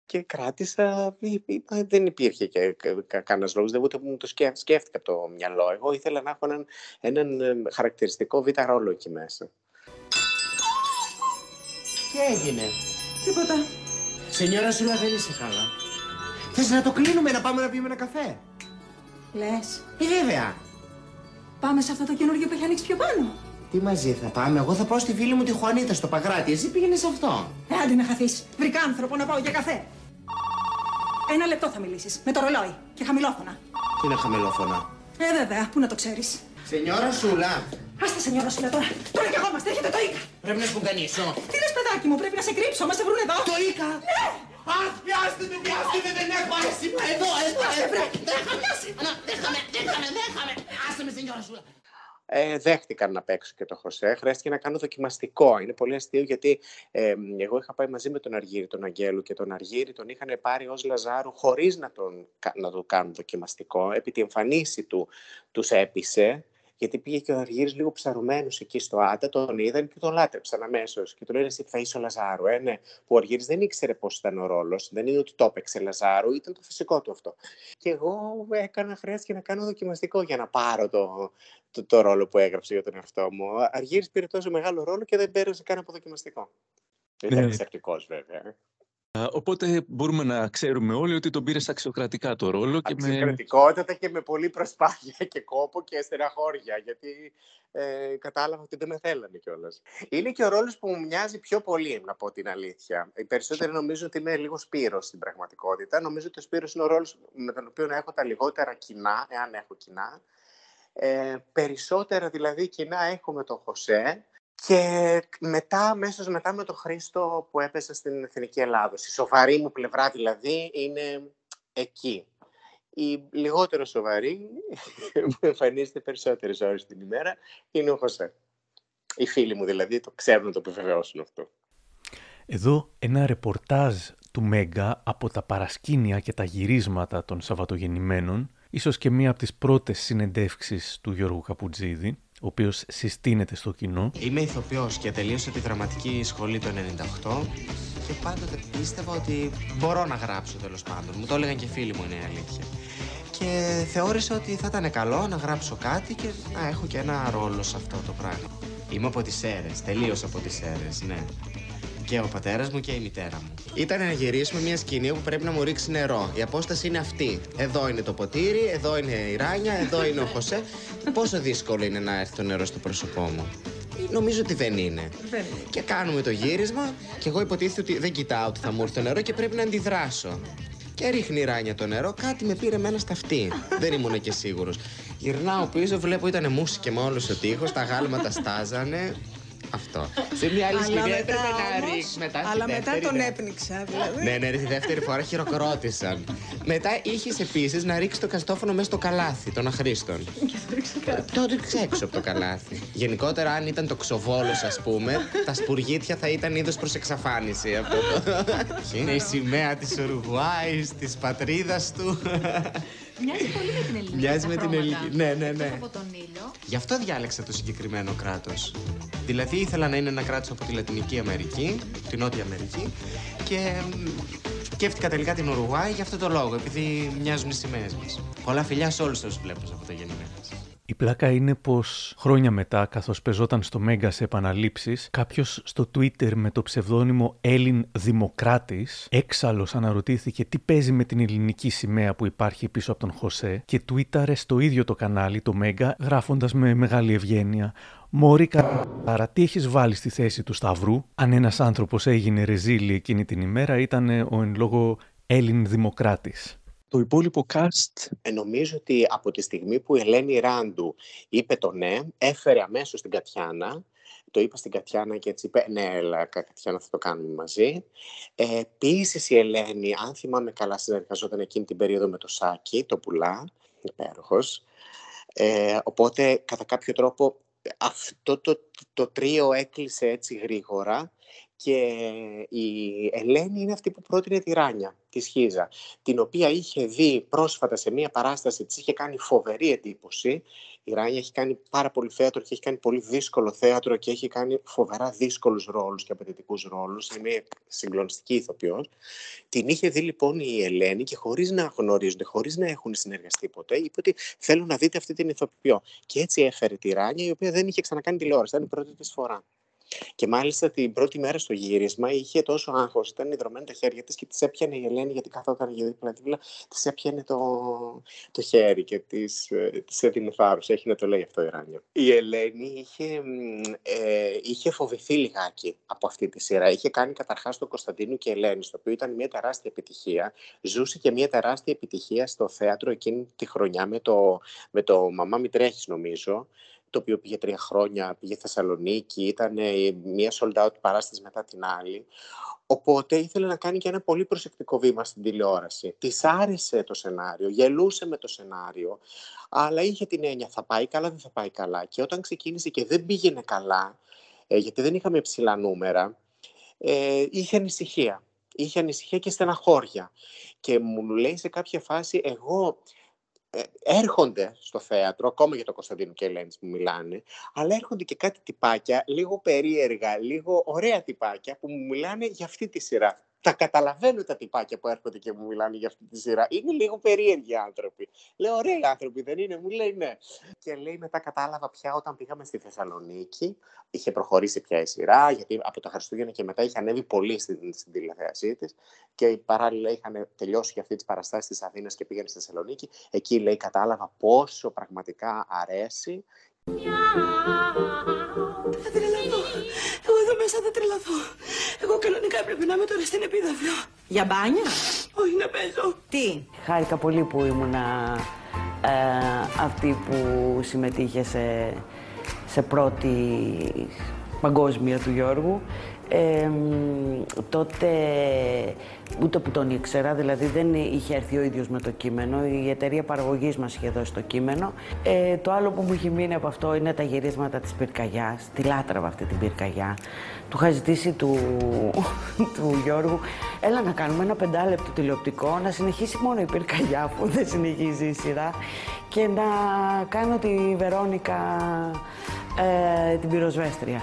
και κράτησα, δεν υπήρχε και κανένας λόγος, ούτε που μου το σκέφτηκα από το μυαλό. Εγώ ήθελα να έχω έναν χαρακτηριστικό β' ρόλο εκεί μέσα. Τι έγινε? Τίποτα. Σενιόρα Σούλα, δεν είσαι καλά? Θες να το κλείνουμε, να πάμε να πιούμε ένα καφέ? Λες? Βέβαια. Πάμε σε αυτό το καινούργιο που έχει ανοίξει πιο πάνω. Τι μαζί θα πάμε? Εγώ θα πάω στη φίλη μου τη Χουανίτα στο Παγκράτη. Εσύ πήγαινε σε αυτό. Άντε να χαθείς. Βρήκα άνθρωπο να πάω για καφέ. 1 λεπτό θα μιλήσεις. Με το ρολόι. Και χαμηλόφωνα. Τι είναι χαμηλόφωνα? Βέβαια. Πού να το ξέρεις. Σενιόρα Σούλα. Άστα, σενιόρα Σούλα τώρα. Τώρα κι εγώ μας έρχεται το Ίκα. Πρέπει να σκουγκανίσω. Τι λες, παιδάκι μου, πρέπει να σε κρύψω. Μας σε βρουν εδώ. Το Ίκα. Ναι. Αχ, πιάστε με, πιάστε με, δεν έχω άλλη σήμερα. Εδώ. Άσε με, σενιόρα Σούλα. Δέχτηκαν να παίξω και το Χωσέ. Χρειάστηκε να κάνω δοκιμαστικό. Είναι πολύ αστείο γιατί εγώ είχα πάει μαζί με τον Αργύρη τον Αγγέλου και τον Αργύρη τον είχαν πάρει ως Λαζάρου χωρίς να το κάνουν δοκιμαστικό. Επί τη εμφανίση του τους έπεισε, γιατί πήγε και ο Αργύρης λίγο ψαρωμένος εκεί στο Άτα, τον είδαν και τον λάτρεψαν αμέσως. Και του λένε, εσύ θα είσαι ο Λαζάρου, ναι. Που ο Αργύρης δεν ήξερε πώς ήταν ο ρόλος, δεν είναι ότι το έπαιξε Λαζάρου, ήταν το φυσικό του αυτό. Και εγώ χρειάστηκε να κάνω δοκιμαστικό για να πάρω το ρόλο που έγραψε για τον εαυτό μου. Ο Αργύρης πήρε τόσο μεγάλο ρόλο και δεν πέρασε καν από δοκιμαστικό. Ήταν εξαιρετικός βέβαια. Οπότε μπορούμε να ξέρουμε όλοι ότι τον πήρες αξιοκρατικά το ρόλο. Αξιοκρατικότατα και με πολλή προσπάθεια και κόπο και στεναχώρια, γιατί κατάλαβα ότι δεν με θέλανε κιόλας. Είναι και ο ρόλος που μου μοιάζει πιο πολύ, να πω την αλήθεια. Οι περισσότεροι νομίζω ότι είμαι λίγο Σπύρος στην πραγματικότητα. Νομίζω ότι ο Σπύρος είναι ο ρόλος με τον οποίο έχω τα λιγότερα κοινά, εάν έχω κοινά. Περισσότερα δηλαδή κοινά έχω με τον Χωσέ. Και αμέσως μετά με τον Χρήστο που έπεσε στην Εθνική Ελλάδος. Η σοβαρή μου πλευρά δηλαδή είναι εκεί. Η λιγότερο σοβαρή που εμφανίζεται περισσότερες ώρες την ημέρα είναι ο Χωσέ. Οι φίλοι μου δηλαδή το ξέρουν, το επιβεβαιώσουν αυτό. Εδώ ένα ρεπορτάζ του Μέγκα από τα παρασκήνια και τα γυρίσματα των Σαββατογεννημένων, ίσως και μία από τις πρώτες συνεντεύξεις του Γιώργου Καπουτζίδη, ο οποίος συστήνεται στο κοινό. Είμαι ηθοποιός και τελείωσα τη δραματική σχολή το 1998 και πάντοτε πίστευα ότι μπορώ να γράψω, τέλος πάντων. Μου το έλεγαν και φίλοι μου, είναι η αλήθεια. Και θεώρησα ότι θα ήταν καλό να γράψω κάτι και να έχω και ένα ρόλο σε αυτό το πράγμα. Είμαι από τις Σέρρες, τελείωσα από τις Σέρρες, ναι. Και ο πατέρας μου και η μητέρα μου. Ήταν να γυρίσουμε μια σκηνή όπου πρέπει να μου ρίξει νερό. Η απόσταση είναι αυτή. Εδώ είναι το ποτήρι, εδώ είναι η Ράνια, εδώ είναι ο Χωσέ. Πόσο δύσκολο είναι να έρθει το νερό στο πρόσωπό μου? Νομίζω ότι δεν είναι. Και κάνουμε το γύρισμα και εγώ υποτίθεται ότι δεν κοιτάω ότι θα μου έρθει το νερό και πρέπει να αντιδράσω. Και ρίχνει η Ράνια το νερό, κάτι με πήρε εμένα στα αυτή. Δεν ήμουν και σίγουρος. Γυρνάω πίσω, βλέπω ήταν μουσική με όλο ο τοίχος, τα γάλματα στάζανε. Αυτό. Σε μια άλλη στιγμή έπρεπε να ρίξει. Αλλά μετά τον έπνιξα, δηλαδή. Ναι, ναι, τη δεύτερη φορά χειροκρότησαν. Μετά είχε επίσης να ρίξει το καστόφωνο μέσα στο καλάθι των αχρήστων. Το ρίξε έξω από το καλάθι. Γενικότερα, αν ήταν το ξοβόλος, ας πούμε, τα σπουργίτια θα ήταν είδος προς εξαφάνιση. Είναι η σημαία της Ουρουγουάης, της πατρίδας του. Μοιάζει πολύ με την Ελληνική. Μοιάζει με την Ελληνική. Ναι, ναι, ναι. Από τον ήλιο. Γι' αυτό διάλεξα το συγκεκριμένο κράτος. Δηλαδή ήθελα να είναι ένα κράτος από τη Λατινική Αμερική, τη Νότια Αμερική, και σκέφτηκα τελικά την Ουρουγουάη για αυτό το λόγο, επειδή μοιάζουν οι σημαίες μας. Πολλά φιλιά σε όλους όσους βλέπουν από τα γεννημένα. Η πλάκα είναι πως χρόνια μετά, καθώς πεζόταν στο Μέγα σε επαναλήψεις, κάποιος στο Twitter με το ψευδόνυμο Έλλην Δημοκράτης έξαλλος αναρωτήθηκε τι παίζει με την ελληνική σημαία που υπάρχει πίσω από τον Χωσέ και τουίταρε στο ίδιο το κανάλι, το Μέγα, γράφοντας με μεγάλη ευγένεια «Μωρή καράρα, τι έχεις βάλει στη θέση του Σταυρού». Αν ένας άνθρωπος έγινε ρεζίλη εκείνη την ημέρα, ήταν ο εν λόγω Έλλην Δημοκράτης. Το υπόλοιπο cast. Νομίζω ότι από τη στιγμή που η Ελένη Ράντου είπε το ναι, έφερε αμέσως την Κατιάνα. Το είπα στην Κατιάνα και έτσι είπε: ναι, έλα, Κατιάνα, θα το κάνουμε μαζί. Επίσης η Ελένη, αν θυμάμαι καλά, συνεργαζόταν εκείνη την περίοδο με το Σάκη, το Πουλά. Υπέροχος. Οπότε κατά κάποιο τρόπο αυτό το τρίο έκλεισε έτσι γρήγορα. Και η Ελένη είναι αυτή που πρότεινε τη Ράνια, τη Σχίζα, την οποία είχε δει πρόσφατα σε μία παράσταση, της είχε κάνει φοβερή εντύπωση. Η Ράνια έχει κάνει πάρα πολύ θέατρο και έχει κάνει πολύ δύσκολο θέατρο και έχει κάνει φοβερά δύσκολους ρόλους και απαιτητικούς ρόλους. Είναι συγκλονιστική ηθοποιός. Την είχε δει λοιπόν η Ελένη και χωρίς να γνωρίζονται, χωρίς να έχουν συνεργαστεί ποτέ, είπε ότι θέλω να δείτε αυτή την ηθοποιό. Και έτσι έφερε τη Ράνια, η οποία δεν είχε ξανακάνει τηλεόραση, ήταν η πρώτη της φορά. Και μάλιστα την πρώτη μέρα στο γύρισμα είχε τόσο άγχος, ήταν ιδρωμένα τα χέρια της και της έπιανε η Ελένη, γιατί καθόταν δίπλα-δίπλα, της έπιανε το χέρι και της έδινε θάρρος. Έχει να το λέει αυτό η Ράνια. Η Ελένη είχε φοβηθεί λιγάκι από αυτή τη σειρά. Είχε κάνει καταρχάς το Κωνσταντίνου και Ελένη, στο οποίο ήταν μια τεράστια επιτυχία. Ζούσε και μια τεράστια επιτυχία στο θέατρο εκείνη τη χρονιά με το «Μαμά μη τρέχεις», νομίζω, το οποίο πήγε 3 χρόνια, πήγε Θεσσαλονίκη, ήταν μία sold out παράσταση μετά την άλλη. Οπότε ήθελε να κάνει και ένα πολύ προσεκτικό βήμα στην τηλεόραση. Της άρεσε το σενάριο, γελούσε με το σενάριο, αλλά είχε την έννοια θα πάει καλά, δεν θα πάει καλά. Και όταν ξεκίνησε και δεν πήγαινε καλά, γιατί δεν είχαμε υψηλά νούμερα, είχε ανησυχία. Είχε ανησυχία και στεναχώρια. Και μου λέει σε κάποια φάση εγώ... έρχονται στο θέατρο, ακόμα για το Κωνσταντίνο και Ελένη που μιλάνε, αλλά έρχονται και κάτι τυπάκια, λίγο περίεργα, λίγο ωραία τυπάκια που μου μιλάνε για αυτή τη σειρά. Τα καταλαβαίνω τα τυπάκια που έρχονται και μου μιλάνε για αυτή τη σειρά. Είναι λίγο περίεργοι άνθρωποι. Λέω, ωραίοι άνθρωποι δεν είναι? Μου λέει ναι. Και λέει μετά κατάλαβα πια όταν πήγαμε στη Θεσσαλονίκη, είχε προχωρήσει πια η σειρά, γιατί από τα Χριστούγεννα και μετά είχε ανέβει πολύ στην τηλεθέασή της και παράλληλα είχαν τελειώσει και αυτή τις παραστάσεις της Αθήνας και πήγαινε στη Θεσσαλονίκη. Εκεί λέει κατάλαβα πόσο πραγματικά αρέσει. Θα τρελαθώ. Εγώ εδώ μέσα θα τρελαθώ. Εγώ κανονικά έπρεπε να είμαι τώρα στην Επίδαυρο. Για μπάνια? Όχι, να παίζω. Τι? Χάρηκα πολύ που ήμουνα αυτή που συμμετείχε σε πρώτη παγκόσμια του Γιώργου. Τότε ούτε που τον ήξερα, δηλαδή δεν είχε έρθει ο ίδιος με το κείμενο, η εταιρεία παραγωγής μας είχε δώσει το κείμενο. Το άλλο που μου είχε μείνει από αυτό είναι τα γυρίσματα της πυρκαγιάς, τη λάτρευα αυτή την πυρκαγιά. Του είχα ζητήσει του Γιώργου, έλα να κάνουμε ένα 5 λεπτό τηλεοπτικό, να συνεχίσει μόνο η πυρκαγιά αφού δεν συνεχίζει η σειρά και να κάνω τη Βερόνικα την πυροσβέστρια.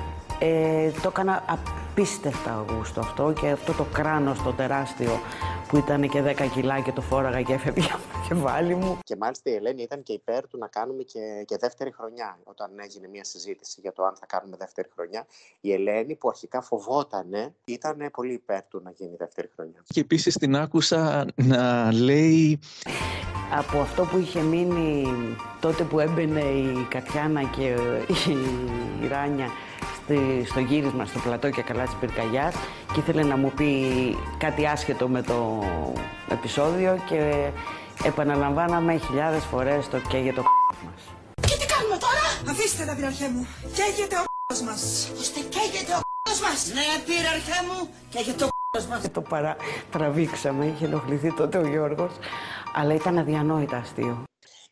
Το έκανα απίστευτα Αγούστο αυτό και αυτό το κράνος το τεράστιο που ήταν και 10 κιλά και το φόραγα και έφευγε και βάλει μου. Και μάλιστα η Ελένη ήταν και υπέρ του να κάνουμε και δεύτερη χρονιά. Όταν έγινε μια συζήτηση για το αν θα κάνουμε δεύτερη χρονιά, η Ελένη που αρχικά φοβότανε ήταν πολύ υπέρ του να γίνει δεύτερη χρονιά. Και επίσης την άκουσα να λέει... Από αυτό που είχε μείνει τότε που έμπαινε η Κατιάνα και η Ράνια στο γύρισμα, στο πλατό και καλά της πυρκαγιάς και ήθελε να μου πει κάτι άσχετο με το επεισόδιο και επαναλαμβάναμε χιλιάδες φορές το «καίγεται ο μας». Και τι κάνουμε τώρα? Αφήστε τα, την αρχαία μου. Καίγεται ο κ***ος μας. Ώστε καίγεται ο κ***ος μας. Ναι, πήρε αρχέ μου, καίγεται ο κ***ος μας. Το παρατραβήξαμε, είχε ενοχληθεί τότε ο Γιώργος, αλλά ήταν αδιανόητα αστείο.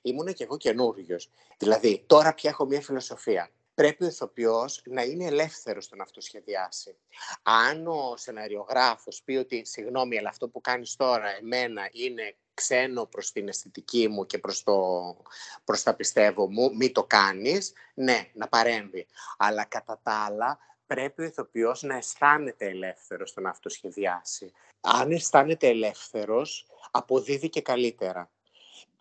Ήμουν και εγώ καινούριος. Δηλαδή, τώρα πια έχω μια φιλοσοφία. Πρέπει ο ηθοποιός να είναι ελεύθερος στο να αυτοσχεδιάσει. Αν ο σεναριογράφος πει ότι συγγνώμη, αλλά αυτό που κάνεις τώρα εμένα είναι ξένο προς την αισθητική μου και προς τα πιστεύω μου, μη το κάνεις, ναι, να παρέμβει. Αλλά κατά τα άλλα πρέπει ο ηθοποιός να αισθάνεται ελεύθερος στο να αυτοσχεδιάσει. Αν αισθάνεται ελεύθερος, αποδίδει και καλύτερα.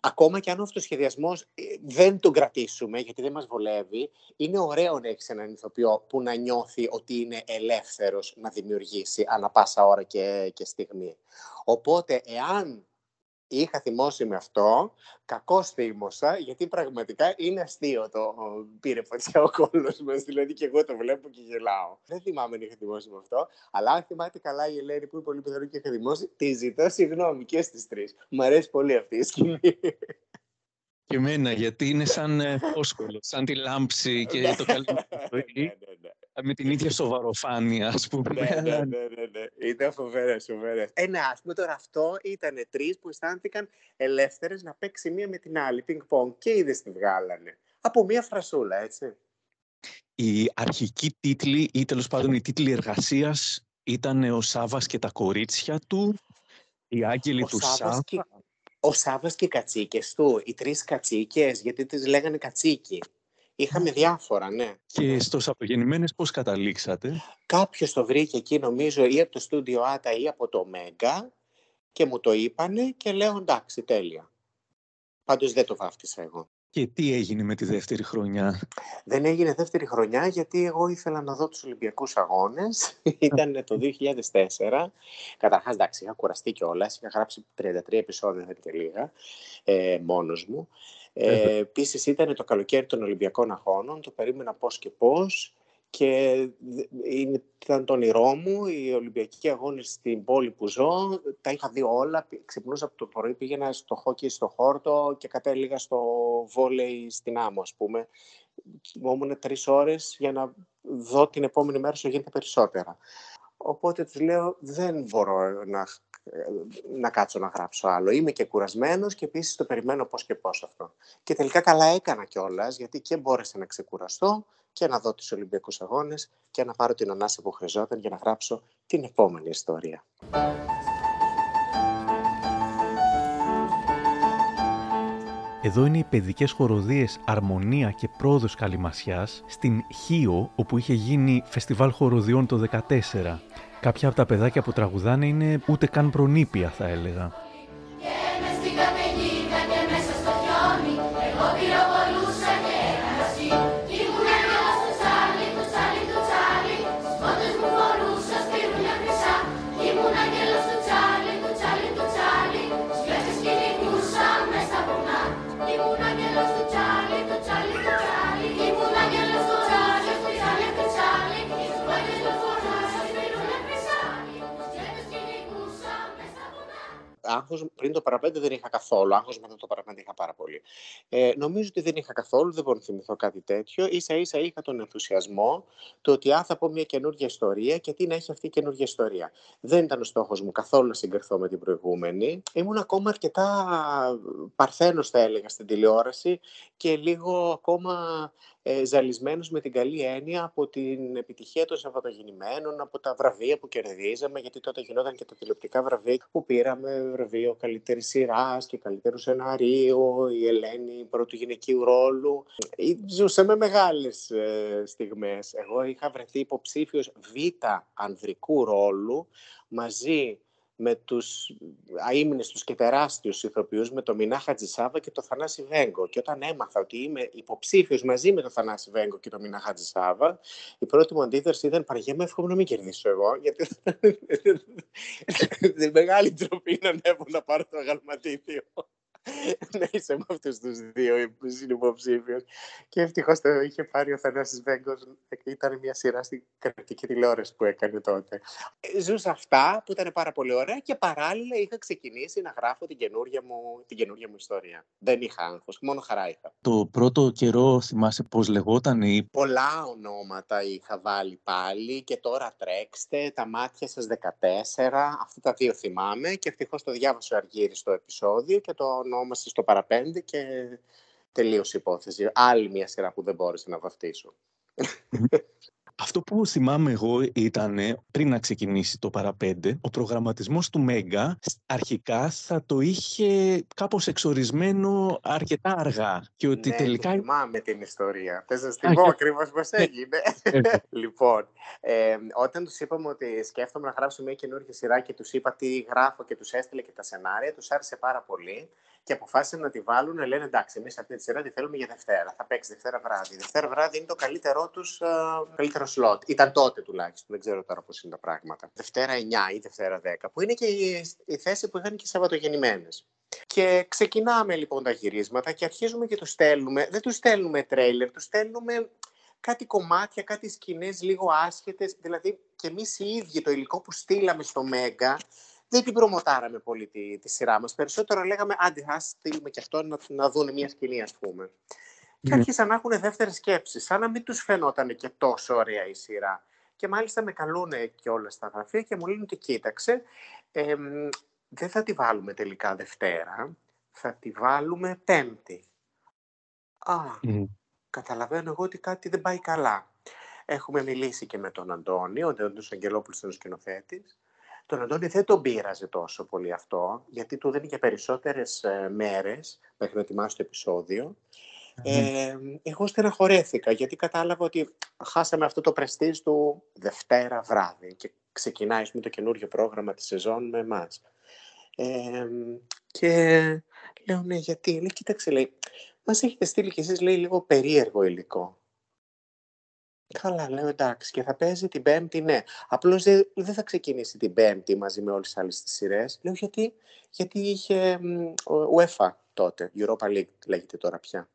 Ακόμα και αν ο αυτοσχεδιασμός δεν τον κρατήσουμε, γιατί δεν μας βολεύει, είναι ωραίο να έχεις έναν ηθοποιό που να νιώθει ότι είναι ελεύθερος να δημιουργήσει ανά πάσα ώρα και στιγμή. Οπότε, εάν είχα θυμώσει με αυτό, κακώς θύμωσα, γιατί πραγματικά είναι αστείο το πήρε φωτιά ο κόλλος μας, δηλαδή και εγώ το βλέπω και γελάω. Δεν θυμάμαι αν είχα θυμώσει με αυτό, αλλά αν θυμάται καλά η Ελένη που είναι πολύ πιθανό και είχα θυμώσει, τη ζητώ συγγνώμη και στις τρεις. Μ' αρέσει πολύ αυτή η σκηνή. Και εμένα, γιατί είναι σαν φόσκολο, σαν τη λάμψη και το καλύτερο. Με την ίδια σοβαροφάνεια, ας πούμε. Ναι. Ήταν φοβερές. Ας πούμε τώρα αυτό ήταν τρεις που αισθάνθηκαν ελεύθερες να παίξει μία με την άλλη, πινκ-πονγκ, και είδες τη βγάλανε. Από μία φρασούλα, έτσι. Οι αρχικοί τίτλοι ή τέλος πάντων οι τίτλοι εργασίας ήταν «Ο Σάββας και τα κορίτσια του», «Οι άγγελοι του Σάββα». Ο Σάββας και οι κατσίκες του, οι τρεις κατσίκες, γιατί τις λέγανε κατσίκι. Είχαμε διάφορα, ναι. Και στο Σαββατογεννημένες πώς καταλήξατε? Κάποιος το βρήκε εκεί, νομίζω, ή από το στούντιο Άτα ή από το Μέγα και μου το είπανε και λέω εντάξει, τέλεια. Πάντως δεν το βάφτισα εγώ. Και τι έγινε με τη δεύτερη χρονιά? Δεν έγινε δεύτερη χρονιά γιατί εγώ ήθελα να δω τους Ολυμπιακούς Αγώνες. Ήταν το 2004. Καταρχάς, εντάξει, είχα κουραστεί κιόλας. Είχα γράψει 33 επεισόδια, δεν και λίγα, μόνος μου. Επίσης ήταν το καλοκαίρι των Ολυμπιακών Αγώνων. Το περίμενα πώς και πώς. Και ήταν το όνειρό μου, οι Ολυμπιακοί Αγώνες στην πόλη που ζω, τα είχα δει όλα, ξυπνούσα από το πρωί, πήγαινα στο χόκι στο χόρτο και κατέληγα στο βόλεϊ στην άμμο, ας πούμε. Κοιμόμουν 3 ώρες για να δω την επόμενη μέρα όσο γίνεται περισσότερα. Οπότε τους λέω δεν μπορώ να κάτσω να γράψω άλλο. Είμαι και κουρασμένος και επίσης το περιμένω πώς και πώς αυτό. Και τελικά καλά έκανα κιόλας, γιατί και μπόρεσα να ξεκουραστώ και να δω τους Ολυμπιακούς Αγώνες και να πάρω την ανάσα που χρειαζόταν για να γράψω την επόμενη ιστορία. Εδώ είναι οι παιδικές χοροδίες Αρμονία και Πρόοδος Καλυμασιάς στην Χίο, όπου είχε γίνει φεστιβάλ χοροδιών το 2014. Κάποια από τα παιδάκια που τραγουδάνε είναι ούτε καν προνήπια, θα έλεγα. Άγχος πριν το Παραπέντε δεν είχα καθόλου. Άγχος μετά το Παραπέντε είχα πάρα πολύ. Νομίζω ότι δεν είχα καθόλου, δεν μπορώ να θυμηθώ κάτι τέτοιο. Ίσα-ίσα είχα τον ενθουσιασμό, το ότι θα πω μια καινούργια ιστορία και τι να έχει αυτή η καινούργια ιστορία. Δεν ήταν ο στόχος μου καθόλου να συγκριθώ με την προηγούμενη. Ήμουν ακόμα αρκετά παρθένος, θα έλεγα, στην τηλεόραση και λίγο ακόμα ζαλισμένος με την καλή έννοια από την επιτυχία των Σαββατογεννημένων, από τα βραβεία που κερδίζαμε, γιατί τότε γινόταν και τα τηλεοπτικά βραβεία που πήραμε, βραβείο καλύτερης σειράς και καλύτερου σεναρίου, η Ελένη πρώτου γυναικείου ρόλου. Ζούσαμε μεγάλες στιγμές. Εγώ είχα βρεθεί υποψήφιος Β ανδρικού ρόλου μαζί με τους αείμνηστους τους και τεράστιους ηθοποιούς, με τον Μινά Χατζησάβα και τον Θανάση Βέγκο. Και όταν έμαθα ότι είμαι υποψήφιος μαζί με τον Θανάση Βέγκο και τον Μινά Χατζησάβα, η πρώτη μου αντίδραση ήταν παραγέμαι, εύχομαι να μην κερδίσω εγώ, γιατί μεγάλη ντροπή να ανέβω να πάρω το αγαλματίδιο. να είσαι με αυτούς τους δύο που συνυποψήφιος. Και ευτυχώς το είχε πάρει ο Θανάσης Βέγκος. Ήταν μια σειρά στην κρατική τηλεόραση που έκανε τότε. Ζούσα αυτά που ήταν πάρα πολύ ωραία και παράλληλα είχα ξεκινήσει να γράφω την καινούργια μου ιστορία. Δεν είχα άγχος, μόνο χαρά είχα. Το πρώτο καιρό θυμάσαι πώς λεγόταν ή... Πολλά ονόματα είχα βάλει πάλι και τώρα τρέξτε, τα μάτια σας 14. Αυτά τα δύο θυμάμαι και ευτυχώς το διάβασε ο Αργύρης στο επεισόδιο και το ονόμασε στο Παραπέντε και τελείωσε η υπόθεση. Άλλη μια σειρά που δεν μπόρεσα να βαφτίσω. Αυτό που θυμάμαι εγώ ήταν, πριν να ξεκινήσει το Παραπέντε, ο προγραμματισμός του Μέγα αρχικά θα το είχε κάπως εξορισμένο αρκετά αργά. Και ότι ναι, τελικά... θυμάμαι την ιστορία. Θες να στείλω ακριβώς πώς έγινε. Λοιπόν, όταν τους είπαμε ότι σκέφτομαι να γράψω μια καινούργια σειρά και τους είπα τι γράφω και τους έστειλε και τα σενάρια, τους άρεσε πάρα πολύ. Και αποφάσισαν να τη βάλουν, λένε εντάξει, εμείς αυτή τη σειρά τη θέλουμε για Δευτέρα. Θα παίξει Δευτέρα βράδυ. Δευτέρα βράδυ είναι το καλύτερό τους, καλύτερο σλότ. Ήταν τότε τουλάχιστον, δεν ξέρω τώρα πώς είναι τα πράγματα. Δευτέρα 9 ή Δευτέρα 10, που είναι και η θέση που είχαν και οι Σαββατογεννημένες. Και ξεκινάμε λοιπόν τα γυρίσματα και αρχίζουμε και τους στέλνουμε. Δεν τους στέλνουμε τρέιλερ, τους στέλνουμε κάτι κομμάτια, κάτι σκηνές λίγο άσχετες. Δηλαδή και εμείς οι ίδιοι το υλικό που στείλαμε στο Μέγκα. Δεν την προμοτάραμε πολύ τη σειρά μας. Περισσότερο λέγαμε, άντε, ας στείλουμε και αυτό να δουν μια σκηνή, ας πούμε. Και άρχισαν να έχουν δεύτερες σκέψεις, σαν να μην τους φαινόταν και τόσο ωραία η σειρά. Και μάλιστα με καλούνε κιόλας στα γραφεία και μου λένε ότι κοίταξε, δεν θα τη βάλουμε τελικά Δευτέρα, θα τη βάλουμε Πέμπτη. Καταλαβαίνω εγώ ότι κάτι δεν πάει καλά. Έχουμε μιλήσει και με τον Αντώνη, ο Αντώνης Αγγελόπουλος ήταν ο σκηνοθέτης. Τον Αντώνη δεν τον πείραζε τόσο πολύ αυτό, γιατί του δίνει και περισσότερες μέρες μέχρι να ετοιμάσει το επεισόδιο. Εγώ στεναχωρέθηκα, γιατί κατάλαβα ότι χάσαμε αυτό το πρεστίζ του Δευτέρα βράδυ και ξεκινάει το καινούριο πρόγραμμα της σεζόν με εμάς. Και λέω, ναι, γιατί, λέει, κοίταξε, λέει, μας έχετε στείλει κι εσείς, λέει, λίγο περίεργο υλικό. Καλά, λέω, εντάξει, και θα παίζει την Πέμπτη, ναι. Απλώς δεν θα ξεκινήσει την Πέμπτη μαζί με όλες τις άλλες τις σειρές. Λέω, γιατί είχε UEFA τότε, Europa League λέγεται τώρα πια.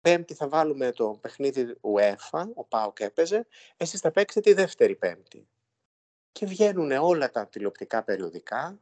Πέμπτη θα βάλουμε το παιχνίδι UEFA, ο ΠΑΟΚ έπαιζε, εσείς θα παίξετε τη δεύτερη Πέμπτη. Και βγαίνουν όλα τα τηλεοπτικά περιοδικά,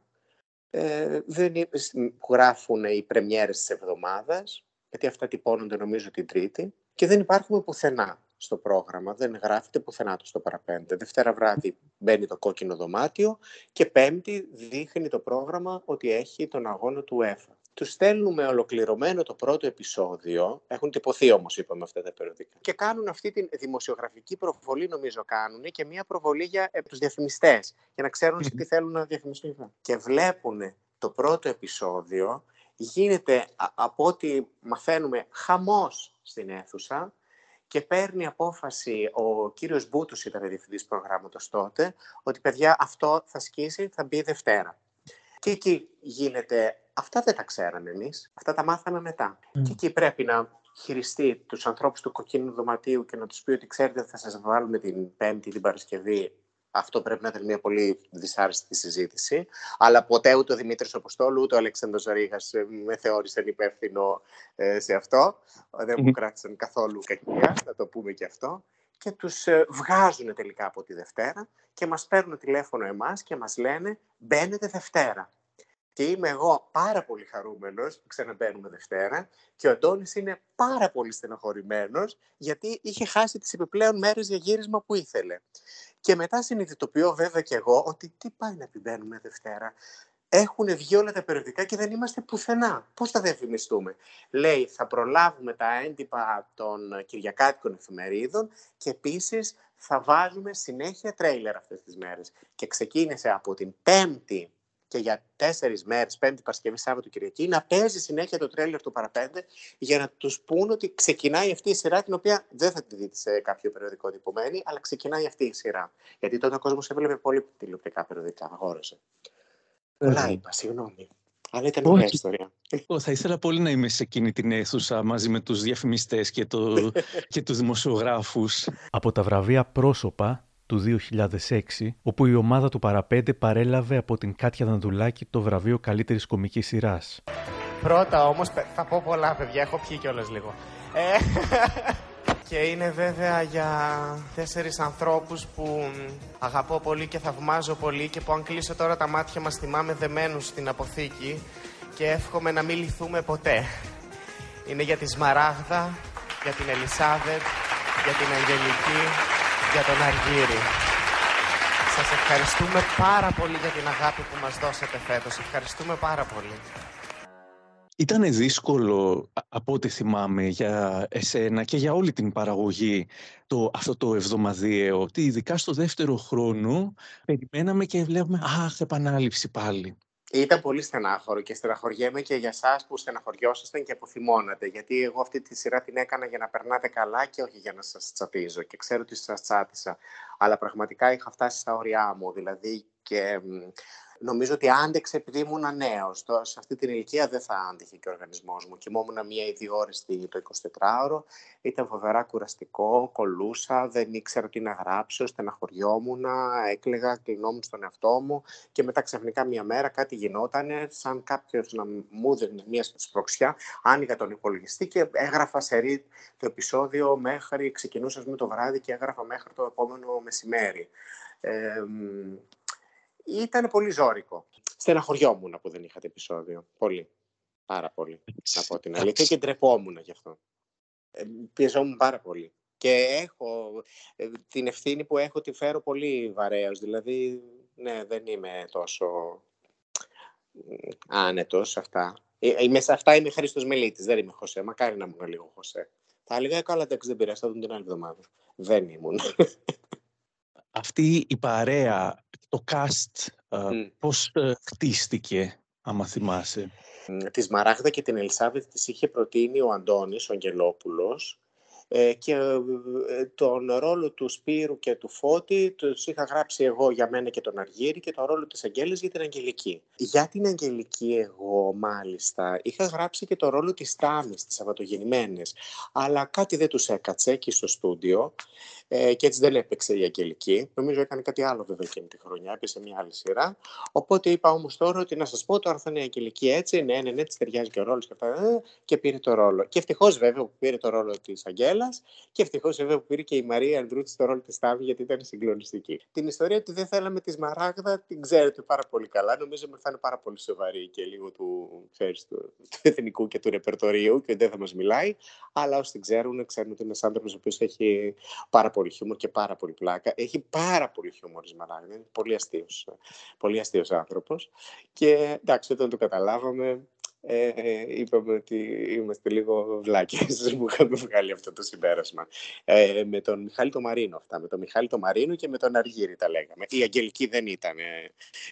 γράφουν οι πρεμιέρες της εβδομάδας, γιατί αυτά τυπώνονται νομίζω την Τρίτη, και δεν υπάρχουν πουθενά στο πρόγραμμα, δεν γράφεται πουθενά το στο Παραπέντε. Δευτέρα βράδυ μπαίνει το κόκκινο δωμάτιο και Πέμπτη δείχνει το πρόγραμμα ότι έχει τον αγώνα του UEFA. Τους στέλνουμε ολοκληρωμένο το πρώτο επεισόδιο, έχουν τυπωθεί όμως είπαμε αυτά τα περιοδικά, και κάνουν αυτή τη δημοσιογραφική προβολή, νομίζω κάνουν και μια προβολή για τους διαφημιστές, για να ξέρουν σε τι θέλουν να διαφημιστούν. Και βλέπουν το πρώτο επεισόδιο, γίνεται από ό,τι μαθαίνουμε χαμός στην αίθουσα. Και παίρνει απόφαση ο κύριος Μπούτους, ήταν διευθυντής προγράμματος τότε, ότι παιδιά αυτό θα σκίσει, θα μπει Δευτέρα. Και εκεί γίνεται, αυτά δεν τα ξέραμε εμείς, αυτά τα μάθαμε μετά. Και εκεί πρέπει να χειριστεί τους ανθρώπους του κοκκίνου δωματίου και να τους πει ότι ξέρετε θα σας βάλουμε την Πέμπτη, την Παρασκευή. Αυτό πρέπει να ήταν μια πολύ δυσάρεστη συζήτηση. Αλλά ποτέ ούτε ο Δημήτρης Αποστόλου, ούτε ο Αλέξανδρος Ρήγας με θεώρησαν υπεύθυνο σε αυτό. Δεν μου κράτησαν καθόλου κακία, να το πούμε και αυτό. Και τους βγάζουν τελικά από τη Δευτέρα και μας παίρνουν τηλέφωνο εμάς και μας λένε «Μπαίνετε Δευτέρα». Και είμαι εγώ πάρα πολύ χαρούμενος που ξαναμπαίνουμε Δευτέρα και ο Αντώνης είναι πάρα πολύ στενοχωρημένος γιατί είχε χάσει τις επιπλέον μέρες για γύρισμα που ήθελε. Και μετά συνειδητοποιώ βέβαια και εγώ ότι τι πάει να μπαίνουμε Δευτέρα. Έχουν βγει όλα τα περιοδικά και δεν είμαστε πουθενά. Πώς θα διαφημιστούμε. Λέει θα προλάβουμε τα έντυπα των κυριακάτικων εφημερίδων και επίσης θα βάζουμε συνέχεια τρέιλερ αυτές τις μέρες. Και ξεκίνησε από την Πέμπτη και για 4 μέρες, Πέμπτη, Παρασκευή, Σάββατο, Κυριακή, να παίζει συνέχεια το τρέιλερ του Παραπέντε για να τους πούν ότι ξεκινάει αυτή η σειρά, την οποία δεν θα τη δείτε σε κάποιο περιοδικό τυπωμένη, αλλά ξεκινάει αυτή η σειρά. Γιατί τότε ο κόσμος έβλεπε πολύ τηλεοπτικά περιοδικά, αγόρασε. Πολλά είπα, συγγνώμη. Αλλά ήταν μια ιστορία. Θα ήθελα πολύ να είμαι σε εκείνη την αίθουσα μαζί με τους διαφημιστές και τους δημοσιογράφους. Από τα βραβεία πρόσωπα του 2006, όπου η ομάδα του Παραπέντε παρέλαβε από την Κάτια Δανδουλάκη το βραβείο καλύτερης κομικής σειράς. Πρώτα όμως, θα πω πολλά παιδιά, έχω πιει κιόλας λίγο. Και είναι βέβαια για 4 ανθρώπους που αγαπώ πολύ και θαυμάζω πολύ και που αν κλείσω τώρα τα μάτια μας θυμάμαι δεμένους στην αποθήκη και εύχομαι να μην λυθούμε ποτέ. Είναι για τη Σμαράγδα, για την Ελισάβετ, για την Αγγελική, για τον Αργύρη. Σας ευχαριστούμε πάρα πολύ για την αγάπη που μας δώσατε φέτος. Ευχαριστούμε πάρα πολύ. Ήταν δύσκολο, από ό,τι θυμάμαι, για εσένα και για όλη την παραγωγή αυτό το εβδομαδιαίο, ότι ειδικά στο δεύτερο χρόνο περιμέναμε και βλέπουμε «Αχ, επανάληψη πάλι». Ήταν πολύ στενάχωρο και στεναχωριέμαι και για εσάς που στεναχωριόσασταν και που θυμώνατε. Γιατί εγώ αυτή τη σειρά την έκανα για να περνάτε καλά και όχι για να σας τσατίζω. Και ξέρω ότι σας τσάτισα. Αλλά πραγματικά είχα φτάσει στα όρια μου. Δηλαδή και νομίζω ότι άντεξε επειδή ήμουν νέος. Σε αυτή την ηλικία δεν θα άντυχε και ο οργανισμός μου. Κοιμόμουν 1 ή 2 ώρες το 24ωρο. Ήταν φοβερά κουραστικό. Κολούσα. Δεν ήξερα τι να γράψω. Στεναχωριόμουν. Έκλαιγα. Κλεινόμουν στον εαυτό μου. Και μετά ξαφνικά μια μέρα κάτι γινότανε. Σαν κάποιος να μου έδινε μια σπροξιά. Άνοιγα τον υπολογιστή και έγραφα σε ρί το επεισόδιο μέχρι. Ξεκινούσα με το βράδυ και έγραφα μέχρι το επόμενο μεσημέρι. Ήταν πολύ ζώρικο. Στεναχωριόμουν που δεν είχατε επεισόδιο. Πολύ. Πάρα πολύ. Να πω την αλήθεια. Και ντρεπόμουν γι' αυτό. Πιεζόμουν πάρα πολύ. Και έχω την ευθύνη που έχω, τη φέρω πολύ βαρέως. Δηλαδή, ναι, δεν είμαι τόσο άνετος σε αυτά. Σε αυτά είμαι Χρήστος Μελίτης. Δεν είμαι Χωσέ. Μακάρι να ήμουν λίγο Χωσέ. Θα έλεγα, καλά, εντάξει, δεν πειράζει. Θα δούμε την άλλη εβδομάδα. Δεν ήμουν. Αυτή η παρέα, το cast, πώς χτίστηκε, άμα θυμάσαι? Τη Σμαράγδα και την Ελισάβετ τις είχε προτείνει ο Αντώνης, ο Αγγελόπουλος, και τον ρόλο του Σπύρου και του Φώτη τους είχα γράψει εγώ για μένα και τον Αργύρη, και τον ρόλο της Αγγέλης για την Αγγελική. Για την Αγγελική εγώ μάλιστα είχα γράψει και τον ρόλο της Τάμης, της Σαββατογεννημένες, αλλά κάτι δεν τους έκατσε εκεί στο στούντιο και έτσι δεν έπαιξε η Αγγελική. Νομίζω έκανε κάτι άλλο βέβαια εκείνη τη χρονιά, έπαιξε μια άλλη σειρά. Οπότε είπα όμως τώρα ότι να σας πω, τώρα θα είναι η Αγγελική έτσι, ναι, της ταιριάζει και ο ρόλος και αυτά, και πήρε το ρόλο. Και ευτυχώς βέβαια που πήρε το ρόλο της Αγγέλης. Και ευτυχώς βέβαια που πήρε και η Μαρία Ανδρούτση στο ρόλο της Σταύρη, γιατί ήταν συγκλονιστική. Την ιστορία ότι δεν θέλαμε τη Σμαράγδα την ξέρετε πάρα πολύ καλά. Νομίζω ότι θα είναι πάρα πολύ σοβαρή και λίγο του εθνικού και του ρεπερτορίου και δεν θα μας μιλάει. Αλλά όσοι την ξέρουν, ξέρουν ότι είναι ένας άνθρωπος ο οποίος έχει πάρα πολύ χιούμορ και πάρα πολύ πλάκα. Έχει πάρα πολύ χιούμορ η Σμαράγδα. Είναι πολύ αστείος άνθρωπος. Και εντάξει, όταν το καταλάβαμε. Είπαμε ότι είμαστε λίγο βλάκες. Μου είχαμε βγάλει αυτό το συμπέρασμα. Με τον Μιχάλη το Μαρίνο αυτά. Με τον Μιχάλη το Μαρίνο και με τον Αργύρη τα λέγαμε. Η Αγγελική δεν ήταν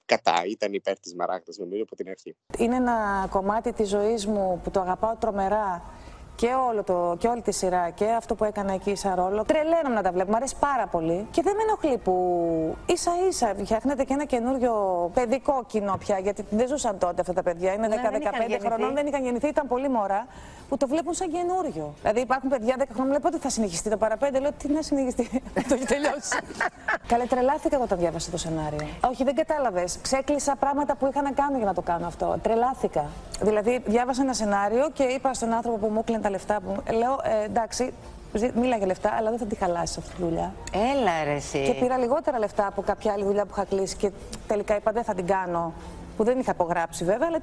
κατά, ήταν υπέρ της Μαράγδας, νομίζω από την αρχή. Είναι ένα κομμάτι της ζωής μου που το αγαπάω τρομερά. Και όλη τη σειρά και αυτό που έκανα εκεί σαν ρόλο. Τρελαίνομαι να τα βλέπω, μου αρέσει πάρα πολύ. Και δεν με ενοχλεί που ίσα ίσα φτιάχνεται και ένα καινούριο παιδικό κοινό πια. Γιατί δεν ζούσαν τότε αυτά τα παιδιά. Είναι 10-15 χρονών, δεν είχαν γεννηθεί, ήταν πολύ μωρά που το βλέπουν σαν καινούριο. Δηλαδή υπάρχουν παιδιά 10 χρόνων, λέει πότε θα συνεχιστεί το παραπέντε. Λέω τι να συνεχιστεί, το έχει τελειώσει. Καλέ, τρελάθηκα εγώ όταν διάβασα το σενάριο. Όχι, δεν κατάλαβε. Ξέκλεισα πράγματα που είχα να κάνω για να το κάνω αυτό. Τρελάθηκα. Δηλαδή διάβασα ένα σενάριο και είπα στον άνθρωπο που μου έκλεινε τα λεφτά που λέω, εντάξει, μίλα για λεφτά, αλλά δεν θα τη χαλάσει αυτή τη δουλειά. Έλα, ρε, εσύ. Και πήρα λιγότερα λεφτά από κάποια άλλη δουλειά που είχα κλείσει και τελικά είπα δεν θα την κάνω. Που δεν είχα απογράψει βέβαια, αλλά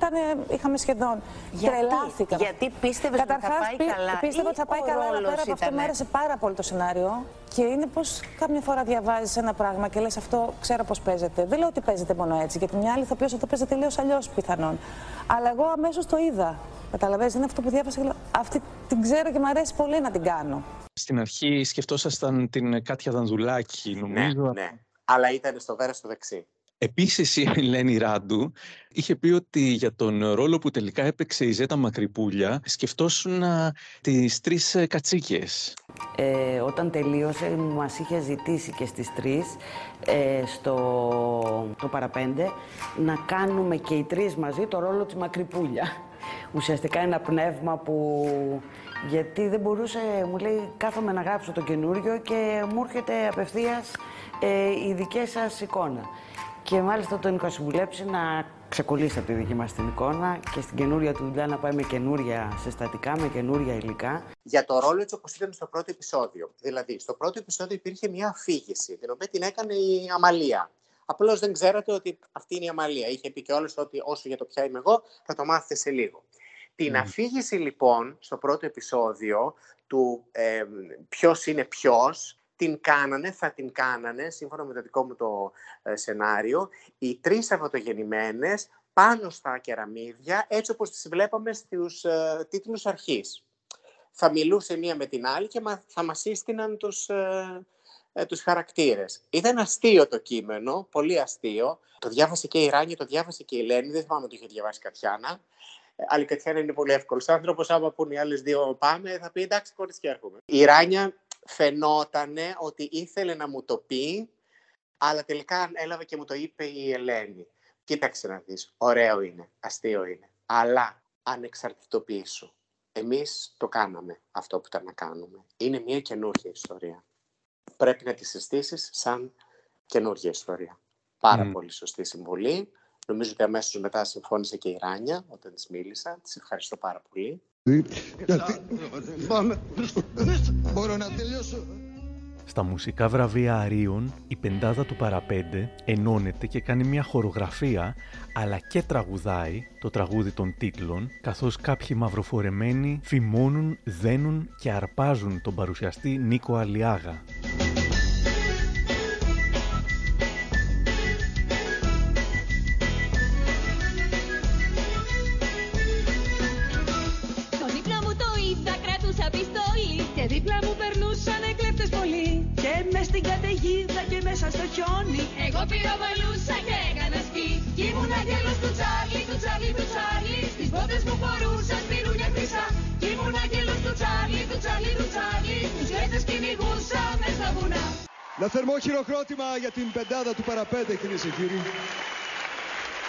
είχαμε σχεδόν. Τρελάθηκα. Γιατί πίστευες ότι θα πάει καλά? Πίστευα ότι θα πάει καλά, αλλά πέρα από αυτό μου άρεσε πάρα πολύ το σενάριο. Και είναι πως κάποια φορά διαβάζεις ένα πράγμα και λες αυτό ξέρω πως παίζεται. Δεν λέω ότι παίζεται μόνο έτσι, γιατί μια άλλη ηθοποιός αυτό παίζεται τελείως αλλιώς πιθανόν. Αλλά εγώ αμέσως το είδα. Καταλαβαίνεις, είναι αυτό που διάβασα. Αυτή την ξέρω και μου αρέσει πολύ να την κάνω. Στην αρχή σκεφτόσασταν την Κάτια Δανδουλάκη, νομίζω. Ναι, αλλά ήταν στο βέρας στο δεξί. Επίσης η Ελένη Ράντου είχε πει ότι για τον ρόλο που τελικά έπαιξε η Ζέτα Μακρυπούλια σκεφτόσουν τις 3 κατσίκες. Όταν τελείωσε μας είχε ζητήσει και στις 3 στο παραπέντε να κάνουμε και οι 3 μαζί το ρόλο της Μακρυπούλια. Ουσιαστικά ένα πνεύμα που... Γιατί δεν μπορούσε, μου λέει, κάθομαι να γράψω το καινούριο και μου έρχεται απευθείας η δική σας εικόνα. Και μάλιστα τον είχα συμβουλέψει να ξεκολλήσει από τη δική μας την εικόνα και στην καινούρια του δουλειά να πάει με καινούρια συστατικά, με καινούρια υλικά. Για το ρόλο έτσι όπως είδαμε στο πρώτο επεισόδιο. Δηλαδή, στο πρώτο επεισόδιο υπήρχε μια αφήγηση, την οποία την έκανε η Αμαλία. Απλώς δεν ξέρατε ότι αυτή είναι η Αμαλία. Είχε πει κιόλας ότι όσο για το ποια είμαι εγώ, θα το μάθετε σε λίγο. Την αφήγηση λοιπόν στο πρώτο επεισόδιο του ποιος είναι ποιος, την κάνανε, θα την κάνανε, σύμφωνα με το δικό μου το σενάριο, οι τρεις Σαββατογεννημένες πάνω στα κεραμίδια, έτσι όπως τις βλέπαμε στους τίτλους αρχής. Θα μιλούσε μία με την άλλη και θα μας σύστηναν τους χαρακτήρες. Ήταν αστείο το κείμενο, πολύ αστείο. Το διάβασε και η Ράνια, το διάβασε και η Ελένη, δεν θυμάμαι ότι είχε διαβάσει Κατιάνα. Αλλά η Κατιάνα είναι πολύ εύκολος άνθρωπος, άμα πούνε οι άλλες δύο πάμε, θα πει εντάξει κορίτσια έρχομαι. Η Ράνια φαινότανε ότι ήθελε να μου το πει, αλλά τελικά έλαβε και μου το είπε η Ελένη. Κοίταξε να δεις, ωραίο είναι, αστείο είναι, αλλά ανεξαρτητοποιήσου. Εμείς το κάναμε αυτό που ήταν να κάνουμε. Είναι μια καινούργια ιστορία. Πρέπει να τη συστήσεις σαν καινούργια ιστορία. Πάρα πολύ σωστή συμβουλή. Νομίζω ότι αμέσως μετά συμφώνησε και η Ράνια όταν της μίλησα. Της ευχαριστώ πάρα πολύ. Μπορώ να τελειώσω. Στα μουσικά βραβεία Αρίων, η πεντάδα του Παραπέντε ενώνεται και κάνει μια χορογραφία, αλλά και τραγουδάει το τραγούδι των τίτλων, καθώς κάποιοι μαυροφορεμένοι φημώνουν, δένουν και αρπάζουν τον παρουσιαστή Νίκο Αλιάγα. Εγώ πυροβολούσα και έκανα σκι. Κι ήμουν αγγέλος του Τσάρλι, του Τσάρλι, του Τσάρλι. Στις πότες μου φορούσα σπιρούνια χρυσά. Κι ήμουν αγγέλος του Τσάρλι, του Τσάρλι, του Τσάρλι. Τους γλέφτες κυνηγούσα μες στα βουνά. Ένα θερμό χειροκρότημα για την πεντάδα του Παραπέντε, κυρίες και κύριοι.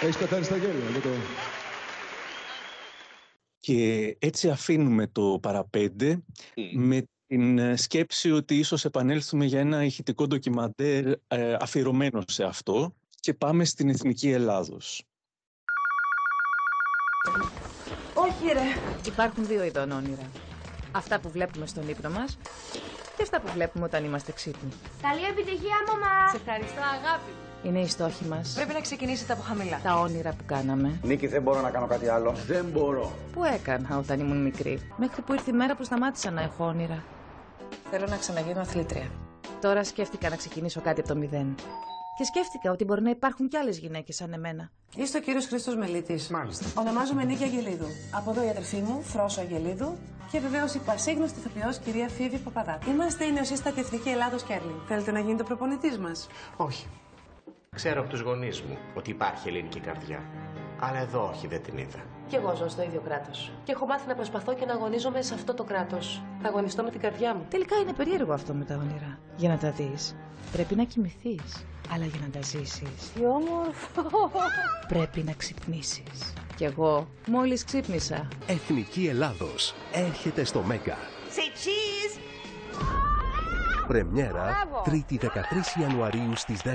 Έχεις πεθάνει στα γέλια, δεν το... Και έτσι αφήνουμε το Παραπέντε με την σκέψη ότι ίσως επανέλθουμε για ένα ηχητικό ντοκιμαντέρ αφιερωμένο σε αυτό και πάμε στην Εθνική Ελλάδος. Όχι ρε. Υπάρχουν δύο ειδών όνειρα. Αυτά που βλέπουμε στον ύπνο μας και αυτά που βλέπουμε όταν είμαστε ξύπνοι. Καλή επιτυχία μαμά. Σε ευχαριστώ αγάπη. Είναι οι στόχοι μας. Πρέπει να ξεκινήσετε από χαμηλά. Τα όνειρα που κάναμε. Νίκη, δεν μπορώ να κάνω κάτι άλλο. Δεν μπορώ. Που έκανα όταν ήμουν μικρή. Μέχρι που ήρθε η μέρα που σταμάτησα να έχω όνειρα. Θέλω να ξαναγίνω αθλήτρια. Τώρα σκέφτηκα να ξεκινήσω κάτι από το μηδέν. Και σκέφτηκα ότι μπορεί να υπάρχουν κι άλλες γυναίκες σαν εμένα. Είστε ο κύριος Χρήστος Μελίτης. Μάλιστα. Ονομάζομαι Νίκη Αγγελίδου. Από εδώ η αδερφή μου, Φρόσο Αγγελίδου. Και βεβαίως η πασίγνωστη ηθοποιός κυρία Φίβη Παπαδάκη. Είμαστε η νεοσύστατη Εθνική Ελλάδος Κέρλινγκ. Θέλετε να γίνετε προπονητής μας? Όχι. Ξέρω από τους γονείς μου ότι υπάρχει ελληνική καρδιά. Αλλά εδώ όχι, δεν την είδα. Κι εγώ ζω στο ίδιο κράτος. Και έχω μάθει να προσπαθώ και να αγωνίζομαι σε αυτό το κράτος. Θα αγωνιστώ με την καρδιά μου. Τελικά είναι περίεργο αυτό με τα όνειρα. Για να τα δεις, πρέπει να κοιμηθείς. Αλλά για να τα ζήσεις, πρέπει να ξυπνήσεις. Κι εγώ μόλις ξύπνησα. Εθνική Ελλάδος έρχεται στο Μέγα. Πρεμιέρα, 3η 13 Ιανουαρίου στις 10.30.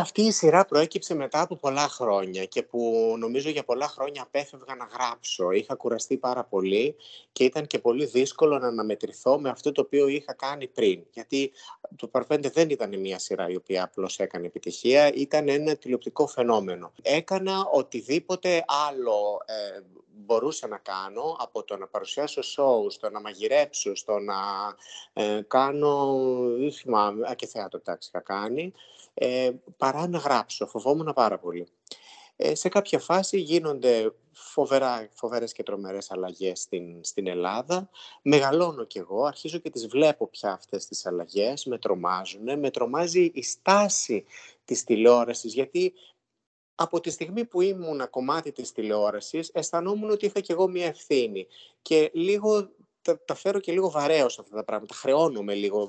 Αυτή η σειρά προέκυψε μετά από πολλά χρόνια και που νομίζω για πολλά χρόνια απέφευγα να γράψω. Είχα κουραστεί πάρα πολύ και ήταν και πολύ δύσκολο να αναμετρηθώ με αυτό το οποίο είχα κάνει πριν. Γιατί το Παραπέντε δεν ήταν μια σειρά η οποία απλώς έκανε επιτυχία, ήταν ένα τηλεοπτικό φαινόμενο. Έκανα οτιδήποτε άλλο μπορούσα να κάνω, από το να παρουσιάσω σόου, στο να μαγειρέψω, στο να κάνω, δεν θυμάμαι, και θέατρο εντάξει είχα κάνει, παρά να γράψω. Φοβόμουν πάρα πολύ. Σε κάποια φάση γίνονται φοβερές και τρομερές αλλαγές στην Ελλάδα. Μεγαλώνω κι εγώ, αρχίζω και τις βλέπω πια αυτές τις αλλαγές, με τρομάζουν, με τρομάζει η στάση της τηλεόρασης, γιατί από τη στιγμή που ήμουν κομμάτι της τηλεόρασης, αισθανόμουν ότι είχα κι εγώ μια ευθύνη. Και λίγο τα φέρω και λίγο βαρέως αυτά τα πράγματα. Χρεώνομαι λίγο.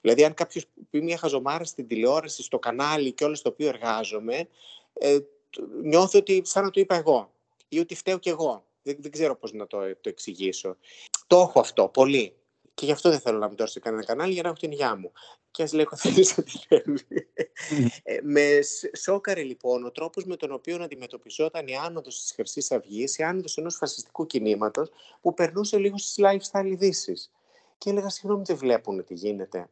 Δηλαδή, αν κάποιος πει μια χαζομάρα στην τηλεόραση, στο κανάλι και όλο στο οποίο εργάζομαι, νιώθω ότι σαν να το είπα εγώ. Ή ότι φταίω κι εγώ. Δεν ξέρω πώς να το εξηγήσω. Το έχω αυτό πολύ. Και γι' αυτό δεν θέλω να μην τόσω σε κανένα κανάλι για να έχω την υγειά μου. Και ας λέει ο καθένας ό,τι θέλει. Με σόκαρε λοιπόν ο τρόπος με τον οποίο αντιμετωπιζόταν η άνοδος της Χρυσής Αυγής, η άνοδος ενός φασιστικού κινήματος που περνούσε λίγο στις lifestyle ειδήσεις. Και έλεγα, συγγνώμη, δεν βλέπουν τι γίνεται.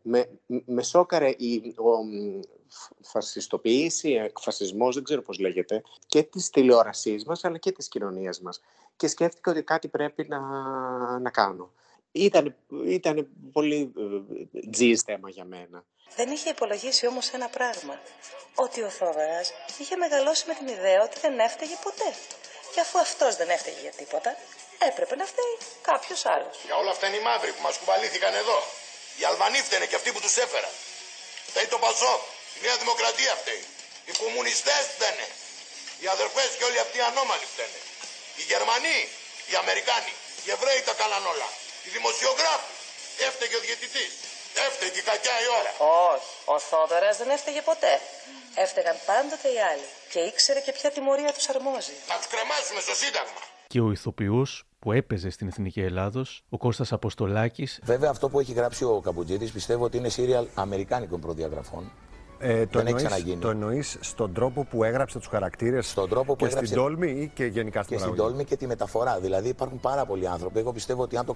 Με σόκαρε η φασιστοποίηση, εκφασισμός, δεν ξέρω πώς λέγεται, και της τηλεόρασής μας αλλά και της κοινωνίας μας. Και σκέφτηκα ότι κάτι πρέπει να κάνω. Ήταν πολύ τζις θέμα για μένα. Δεν είχε υπολογίσει όμως ένα πράγμα. Ότι ο Θόδωρας είχε μεγαλώσει με την ιδέα ότι δεν έφταιγε ποτέ. Και αφού αυτός δεν έφταιγε για τίποτα, έπρεπε να φταίει κάποιος άλλος. Για όλα αυτά είναι οι μαύροι που μας κουβαλήθηκαν εδώ. Οι Αλβανοί φταίνε και αυτοί που τους έφεραν. Φταίει το Πασόκ, η Νέα Δημοκρατία φταίει. Οι κομμουνιστές φταίνε. Οι αδερφές και όλοι αυτοί οι ανώμαλοι φταίνε. Οι Γερμανοί, οι Αμερικάνοι, οι Εβραίοι τα κάναν όλα. Οι δημοσιογράφοι, έφταιγε ο διαιτητής, έφταιγε η κακιά η ώρα. Όχι, ο Θόδωρας δεν έφταιγε ποτέ. Έφταιγαν πάντοτε οι άλλοι και ήξερε και ποια τιμωρία τους αρμόζει. Να τους κρεμάσουμε στο Σύνταγμα. Και ο ηθοποιός που έπαιζε στην Εθνική Ελλάδος, ο Κώστας Αποστολάκης. Βέβαια αυτό που έχει γράψει ο Καπουτζίδης πιστεύω ότι είναι σύριαλ αμερικάνικων προδιαγραφών. Το εννοείς στον τρόπο που έγραψε τους χαρακτήρες στον τρόπο που και έγραψε, στην τόλμη ή και γενικά στην παραγωγή? Και στην τόλμη και τη μεταφορά. Δηλαδή υπάρχουν πάρα πολλοί άνθρωποι. Εγώ πιστεύω ότι αν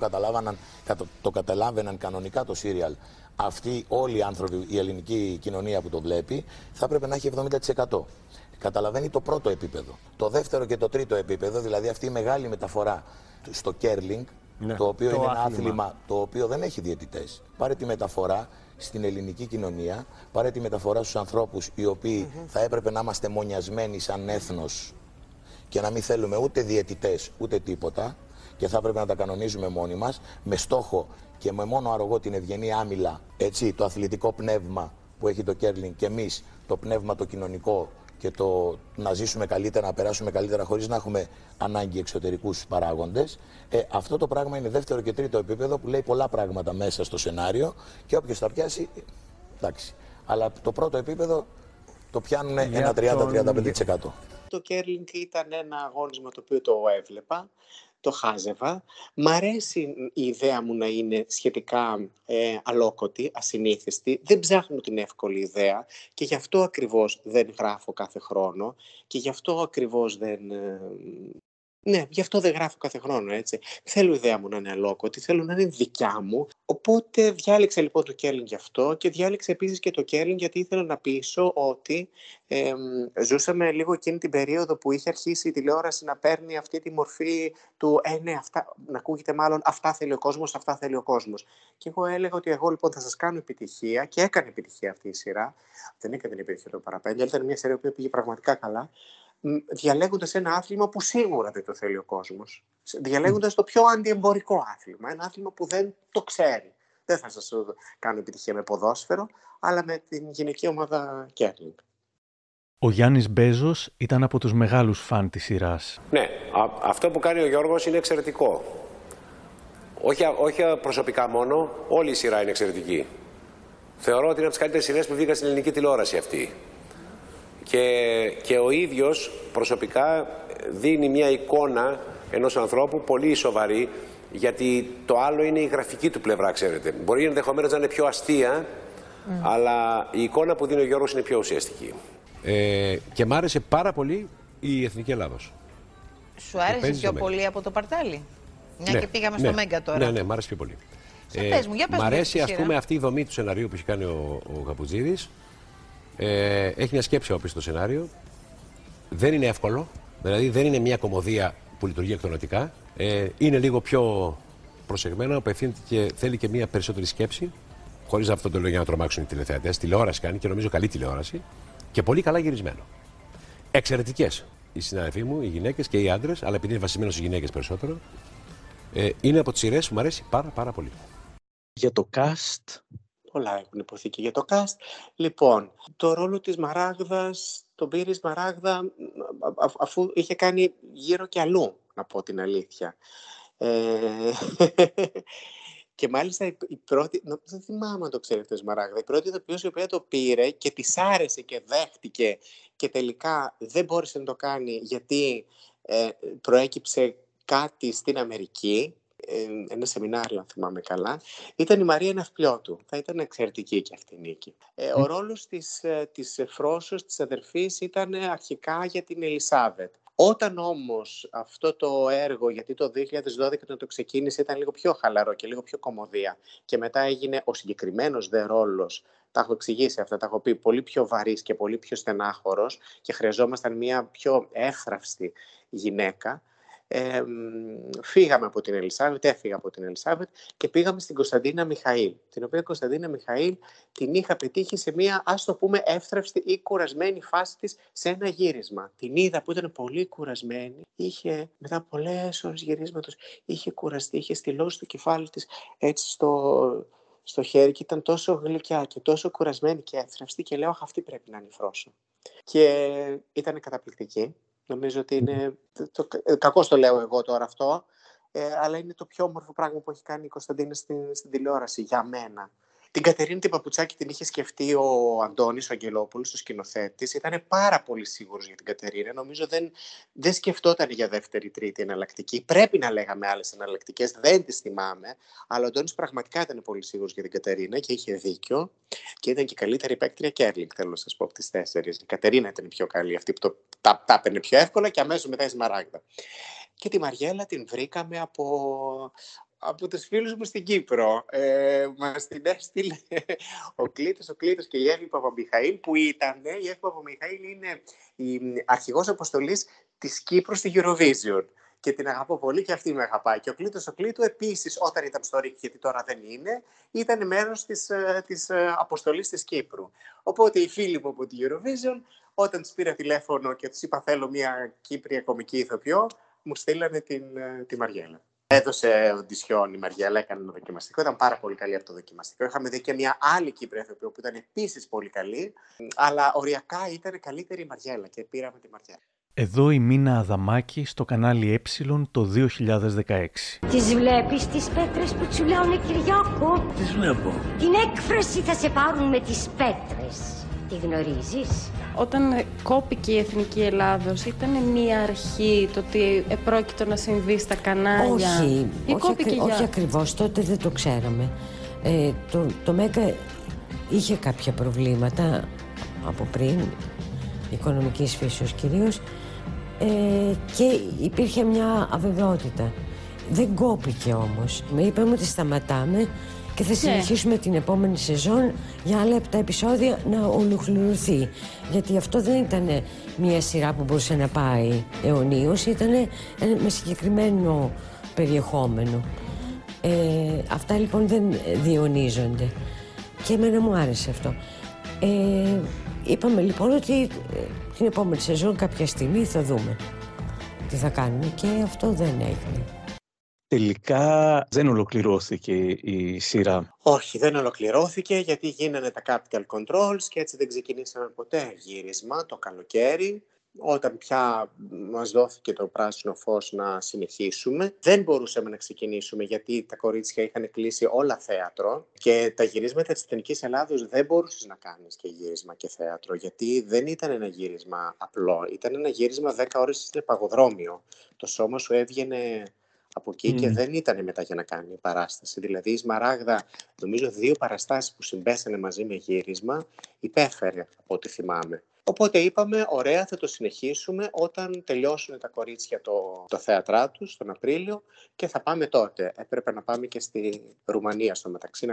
το καταλάβαιναν κανονικά το σύριαλ αυτοί όλοι οι άνθρωποι, η ελληνική κοινωνία που το βλέπει, θα έπρεπε να έχει 70%. Καταλαβαίνει το πρώτο επίπεδο. Το δεύτερο και το τρίτο επίπεδο, δηλαδή αυτή η μεγάλη μεταφορά στο κέρλινγκ, ναι, το οποίο είναι ένα άθλημα το οποίο δεν έχει διαιτητές. Πάρε τη μεταφορά στην ελληνική κοινωνία, πάρε τη μεταφορά στους ανθρώπους οι οποίοι θα έπρεπε να είμαστε μονιασμένοι σαν έθνος και να μην θέλουμε ούτε διαιτητές ούτε τίποτα και θα έπρεπε να τα κανονίζουμε μόνοι μας με στόχο και με μόνο αρρωγό την ευγενή άμυλα, έτσι, το αθλητικό πνεύμα που έχει το κέρλινγκ και εμείς το πνεύμα το κοινωνικό και το να ζήσουμε καλύτερα, να περάσουμε καλύτερα χωρίς να έχουμε ανάγκη εξωτερικούς παράγοντες. Αυτό το πράγμα είναι δεύτερο και τρίτο επίπεδο που λέει πολλά πράγματα μέσα στο σενάριο και όποιος τα πιάσει, εντάξει. Αλλά το πρώτο επίπεδο το πιάνουν ένα 30-35%. Το κέρλινγκ ήταν ένα αγώνισμα το οποίο το έβλεπα, το χάζευα. Μ' αρέσει η ιδέα μου να είναι σχετικά αλόκοτη, ασυνήθιστη. Δεν ψάχνω την εύκολη ιδέα και γι' αυτό ακριβώς δεν γράφω κάθε χρόνο και γι' αυτό ακριβώς δεν... Ναι, γι' αυτό δεν γράφω κάθε χρόνο, έτσι. Θέλω η ιδέα μου να είναι αλόκοτη, θέλω να είναι δικιά μου. Οπότε διάλεξα λοιπόν το κέρλινγκ γι' αυτό και διάλεξα επίσης και το κέρλινγκ γιατί ήθελα να πείσω ότι ζούσαμε λίγο εκείνη την περίοδο που είχε αρχίσει η τηλεόραση να παίρνει αυτή τη μορφή του ναι, αυτά, να ακούγεται μάλλον αυτά θέλει ο κόσμος, αυτά θέλει ο κόσμος. Και εγώ έλεγα ότι εγώ λοιπόν θα σας κάνω επιτυχία και έκανε επιτυχία αυτή η σειρά. Δεν έκανε επιτυχία το Παραπέντε, αλλά ήταν μια σειρά που πήγε πραγματικά καλά. Διαλέγοντας ένα άθλημα που σίγουρα δεν το θέλει ο κόσμος. Διαλέγοντας το πιο αντιεμπορικό άθλημα. Ένα άθλημα που δεν το ξέρει. Δεν θα σας κάνω επιτυχία με ποδόσφαιρο, αλλά με την γυναική ομάδα κέρλινγκ. Ο Γιάννης Μπέζος ήταν από τους μεγάλους φαν της σειράς. Ναι, αυτό που κάνει ο Γιώργος είναι εξαιρετικό. Όχι προσωπικά μόνο, όλη η σειρά είναι εξαιρετική. Θεωρώ ότι είναι από τις καλύτερες σειρές που βγήκαν στην ελληνική τηλεόραση αυτή. Και ο ίδιος προσωπικά δίνει μια εικόνα ενός ανθρώπου πολύ σοβαρή, γιατί το άλλο είναι η γραφική του πλευρά, ξέρετε. Μπορεί ενδεχομένως να είναι πιο αστεία, αλλά η εικόνα που δίνει ο Γιώργος είναι πιο ουσιαστική. Και μ' άρεσε πάρα πολύ η Εθνική Ελλάδος. Σου άρεσε πιο πολύ από το Παρτάλι? Μια ναι, και πήγαμε στο Μέγκα τώρα. Ναι, μ' άρεσε πιο πολύ. Μ' αρέσει ας πούμε αυτή η δομή του σεναρίου που έχει κάνει ο Καπουτζίδης. Έχει μια σκέψη όπιση στο σενάριο. Δεν είναι εύκολο. Δηλαδή δεν είναι μια κωμωδία που λειτουργεί εκτονωτικά. Είναι λίγο πιο προσεγμένα. Απευθύνεται και θέλει και μια περισσότερη σκέψη. Χωρίς αυτό το λέω για να τρομάξουν οι τηλεθεατές. Τηλεόραση κάνει και νομίζω καλή τηλεόραση. Και πολύ καλά γυρισμένο. Εξαιρετικές οι συναδελφοί μου, οι γυναίκες και οι άντρες. Αλλά επειδή είναι βασισμένος στις γυναίκες περισσότερο. Είναι από τις σειρές που μου αρέσει πάρα πολύ. Για το cast. Πολλά έχουν υποθεί και για το cast. Λοιπόν, το ρόλο της Μαράγδας, τον πήρε η Μαράγδα αφού είχε κάνει γύρω και αλλού, να πω την αλήθεια. Και μάλιστα η πρώτη, δεν θυμάμαι αν το ξέρετε η Μαράγδα, η πρώτη ηθοποιός η οποία το πήρε και της άρεσε και δέχτηκε και τελικά δεν μπόρεσε να το κάνει γιατί προέκυψε κάτι στην Αμερική. ένα σεμινάριο, αν θυμάμαι καλά, ήταν η Μαρία Ναυπλιώτου. Θα ήταν εξαιρετική και αυτή η νίκη. Ο ρόλος της Φρόσος, της αδερφής, ήταν αρχικά για την Ελισάβετ. Όταν όμως αυτό το έργο, γιατί το 2012 το ξεκίνησε, ήταν λίγο πιο χαλαρό και λίγο πιο κομμωδία, και μετά έγινε ο συγκεκριμένος δε ρόλος, τα έχω εξηγήσει αυτά, τα έχω πει, πολύ πιο βαρύς και πολύ πιο στενάχωρος, και χρειαζόμασταν μια πιο εύθραυστη γυναίκα. Φύγαμε από την Ελισάβετ, έφυγα από την Ελισάβετ και πήγαμε στην Κωνσταντίνα Μιχαήλ, την οποία Κωνσταντίνα Μιχαήλ την είχα πετύχει σε μια, ας το πούμε, εύθραυστη ή κουρασμένη φάση της σε ένα γύρισμα. Την είδα που ήταν πολύ κουρασμένη, είχε μετά πολλές ώρες γυρίσματος, είχε κουραστεί, είχε στυλώσει το κεφάλι της έτσι στο χέρι και ήταν τόσο γλυκιά και τόσο κουρασμένη και εύθραυστη και λέω, αυτή πρέπει να είναι η Φρόσο. Και ήταν καταπληκτική. Νομίζω ότι είναι, κακώς το λέω εγώ τώρα αυτό, αλλά είναι το πιο όμορφο πράγμα που έχει κάνει η Κωνσταντίνα στην τηλεόραση, για μένα. Την Κατερίνη την Παπουτσάκη την είχε σκεφτεί ο Αντώνης, ο Αγγελόπουλος, ο σκηνοθέτης. Ήταν πάρα πολύ σίγουρος για την Κατερίνα. Νομίζω δεν σκεφτόταν για δεύτερη, τρίτη εναλλακτική. Πρέπει να λέγαμε άλλες εναλλακτικές, δεν τις θυμάμαι. Αλλά ο Αντώνης πραγματικά ήταν πολύ σίγουρος για την Κατερίνα και είχε δίκιο. Και ήταν και καλύτερη παίκτρια Κέρλινγκ, θέλω να σας πω, από τις 4. Η Κατερίνα ήταν η πιο καλή, αυτή που τα έπαιρνε πιο εύκολα και αμέσως μετά η Σμαράγδα. Και τη Μαριέλα την βρήκαμε από τους φίλους μου στην Κύπρο. Μας την έστειλε ο Κλήτος και η Εύη Παπαμιχαήλ, που ήταν, η Εύη Παπαμιχαήλ είναι η αρχηγός αποστολής της Κύπρου στη Eurovision. Και την αγαπώ πολύ και αυτή με αγαπάει. Και ο Κλήτος επίσης, όταν ήταν στο Ρίκ, γιατί τώρα δεν είναι, ήταν μέρος της αποστολής της Κύπρου. Οπότε οι φίλοι μου από τη Eurovision, όταν τους πήρα τηλέφωνο και τους είπα θέλω μια Κύπρια κομική ηθοποιό, μου στείλανε τη Μαριέλα. Έδωσε οντισιόν η Μαριέλα, έκανε ένα δοκιμαστικό. Ήταν πάρα πολύ καλή από το δοκιμαστικό. Είχαμε δει και μια άλλη Κύπρια ηθοποιό που ήταν επίσης πολύ καλή, αλλά οριακά ήταν καλύτερη η Μαριέλα και πήραμε τη Μαριέλα. Εδώ η Μίνα Αδαμάκη στο κανάλι Ε το 2016. Τις βλέπεις τις πέτρες που τσουλάνε, Κυριάκο? Τις βλέπω. Την έκφραση θα σε πάρουν με τις πέτρες. Τη γνωρίζεις? Όταν κόπηκε η Εθνική Ελλάδος, ήταν μια αρχή το ότι επρόκειτο να συμβεί στα κανάλια? Όχι ακριβώς, τότε δεν το ξέραμε. Το Μέγα είχε κάποια προβλήματα από πριν, οικονομικής φύσεως κυρίως, και υπήρχε μια αβεβαιότητα. Δεν κόπηκε όμως. Είπαμε ότι σταματάμε και θα συνεχίσουμε την επόμενη σεζόν για άλλα 7 επεισόδια να ολοκληρωθεί. Γιατί αυτό δεν ήταν μια σειρά που μπορούσε να πάει αιωνίως, ήταν με συγκεκριμένο περιεχόμενο. Αυτά λοιπόν δεν διαιωνίζονται. Και εμένα μου άρεσε αυτό. Είπαμε λοιπόν ότι την επόμενη σεζόν κάποια στιγμή θα δούμε τι θα κάνουμε, και αυτό δεν έγινε. Τελικά δεν ολοκληρώθηκε η σειρά. Όχι, δεν ολοκληρώθηκε γιατί γίνανε τα capital controls και έτσι δεν ξεκινήσαμε ποτέ γύρισμα το καλοκαίρι. Όταν πια μας δόθηκε το πράσινο φως να συνεχίσουμε, δεν μπορούσαμε να ξεκινήσουμε γιατί τα κορίτσια είχαν κλείσει όλα θέατρο και τα γυρίσματα της Εθνικής Ελλάδος δεν μπορούσες να κάνεις και γύρισμα και θέατρο, γιατί δεν ήταν ένα γύρισμα απλό, ήταν ένα γύρισμα 10 ώρες στο παγοδρόμιο. Το σώμα σου έβγαινε από εκεί και δεν ήταν μετά για να κάνει παράσταση. Δηλαδή η Σμαράγδα, νομίζω 2 παραστάσεις που συμπέσανε μαζί με γύρισμα, υπέφερε από ό,τι θυμάμαι. Οπότε είπαμε, ωραία, θα το συνεχίσουμε όταν τελειώσουν τα κορίτσια το θέατρά τους τον Απρίλιο και θα πάμε τότε. Έπρεπε να πάμε και στη Ρουμανία στο μεταξύ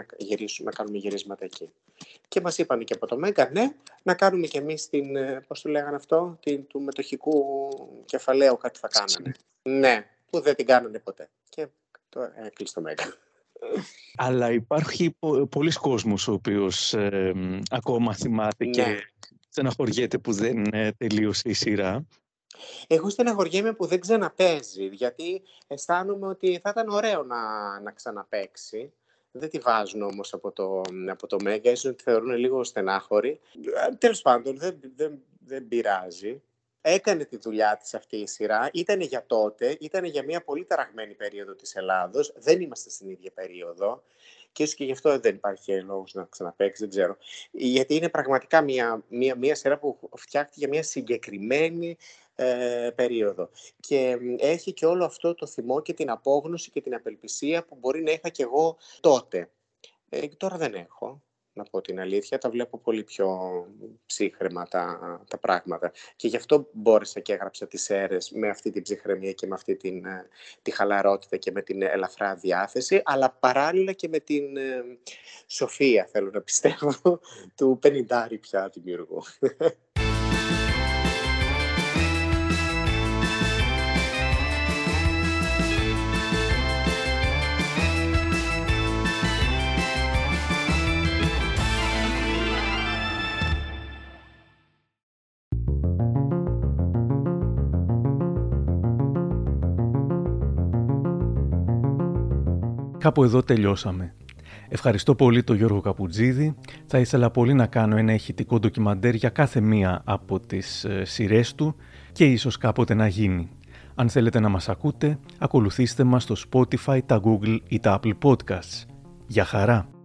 να κάνουμε γυρίσματα εκεί. Και μας είπαν και από το Μέγκα, ναι, να κάνουμε και εμείς την, πώς το λέγανε αυτό, του μετοχικού κεφαλαίου κάτι θα κάνανε. Ναι, που δεν την κάνανε ποτέ. Και το έκλεισε το Μέγκα. Αλλά υπάρχει πολλοί κόσμος ο οποίος ακόμα θυμάται και στεναχωριέται που δεν τελείωσε η σειρά. Εγώ στεναχωριέμαι που δεν ξαναπέζει, γιατί αισθάνομαι ότι θα ήταν ωραίο να ξαναπαίξει. Δεν τη βάζουν όμως από το Μέγκα, ίσως τη θεωρούν λίγο στενάχωρη. Τέλος πάντων, δεν πειράζει. Έκανε τη δουλειά της αυτή η σειρά, ήταν για τότε, ήταν για μια πολύ ταραγμένη περίοδο της Ελλάδος, δεν είμαστε στην ίδια περίοδο και ίσως και γι' αυτό δεν υπάρχει λόγος να ξαναπαίξει, δεν ξέρω. Γιατί είναι πραγματικά μια σειρά που φτιάχτηκε για μια συγκεκριμένη περίοδο. Και έχει και όλο αυτό το θυμό και την απόγνωση και την απελπισία που μπορεί να είχα και εγώ τότε. Τώρα δεν έχω, να πω την αλήθεια. Τα βλέπω πολύ πιο ψύχρεμα τα πράγματα. Και γι' αυτό μπόρεσα και έγραψα τις Σέρρες με αυτή την ψυχραιμία και με αυτή τη χαλαρότητα και με την ελαφρά διάθεση, αλλά παράλληλα και με την σοφία, θέλω να πιστεύω, του πενηντάρη πια δημιουργού. Κάπου εδώ τελειώσαμε. Ευχαριστώ πολύ τον Γιώργο Καπουτζίδη. Θα ήθελα πολύ να κάνω ένα ηχητικό ντοκιμαντέρ για κάθε μία από τις σειρές του και ίσως κάποτε να γίνει. Αν θέλετε να μας ακούτε, ακολουθήστε μας στο Spotify, τα Google ή τα Apple Podcasts. Γεια χαρά!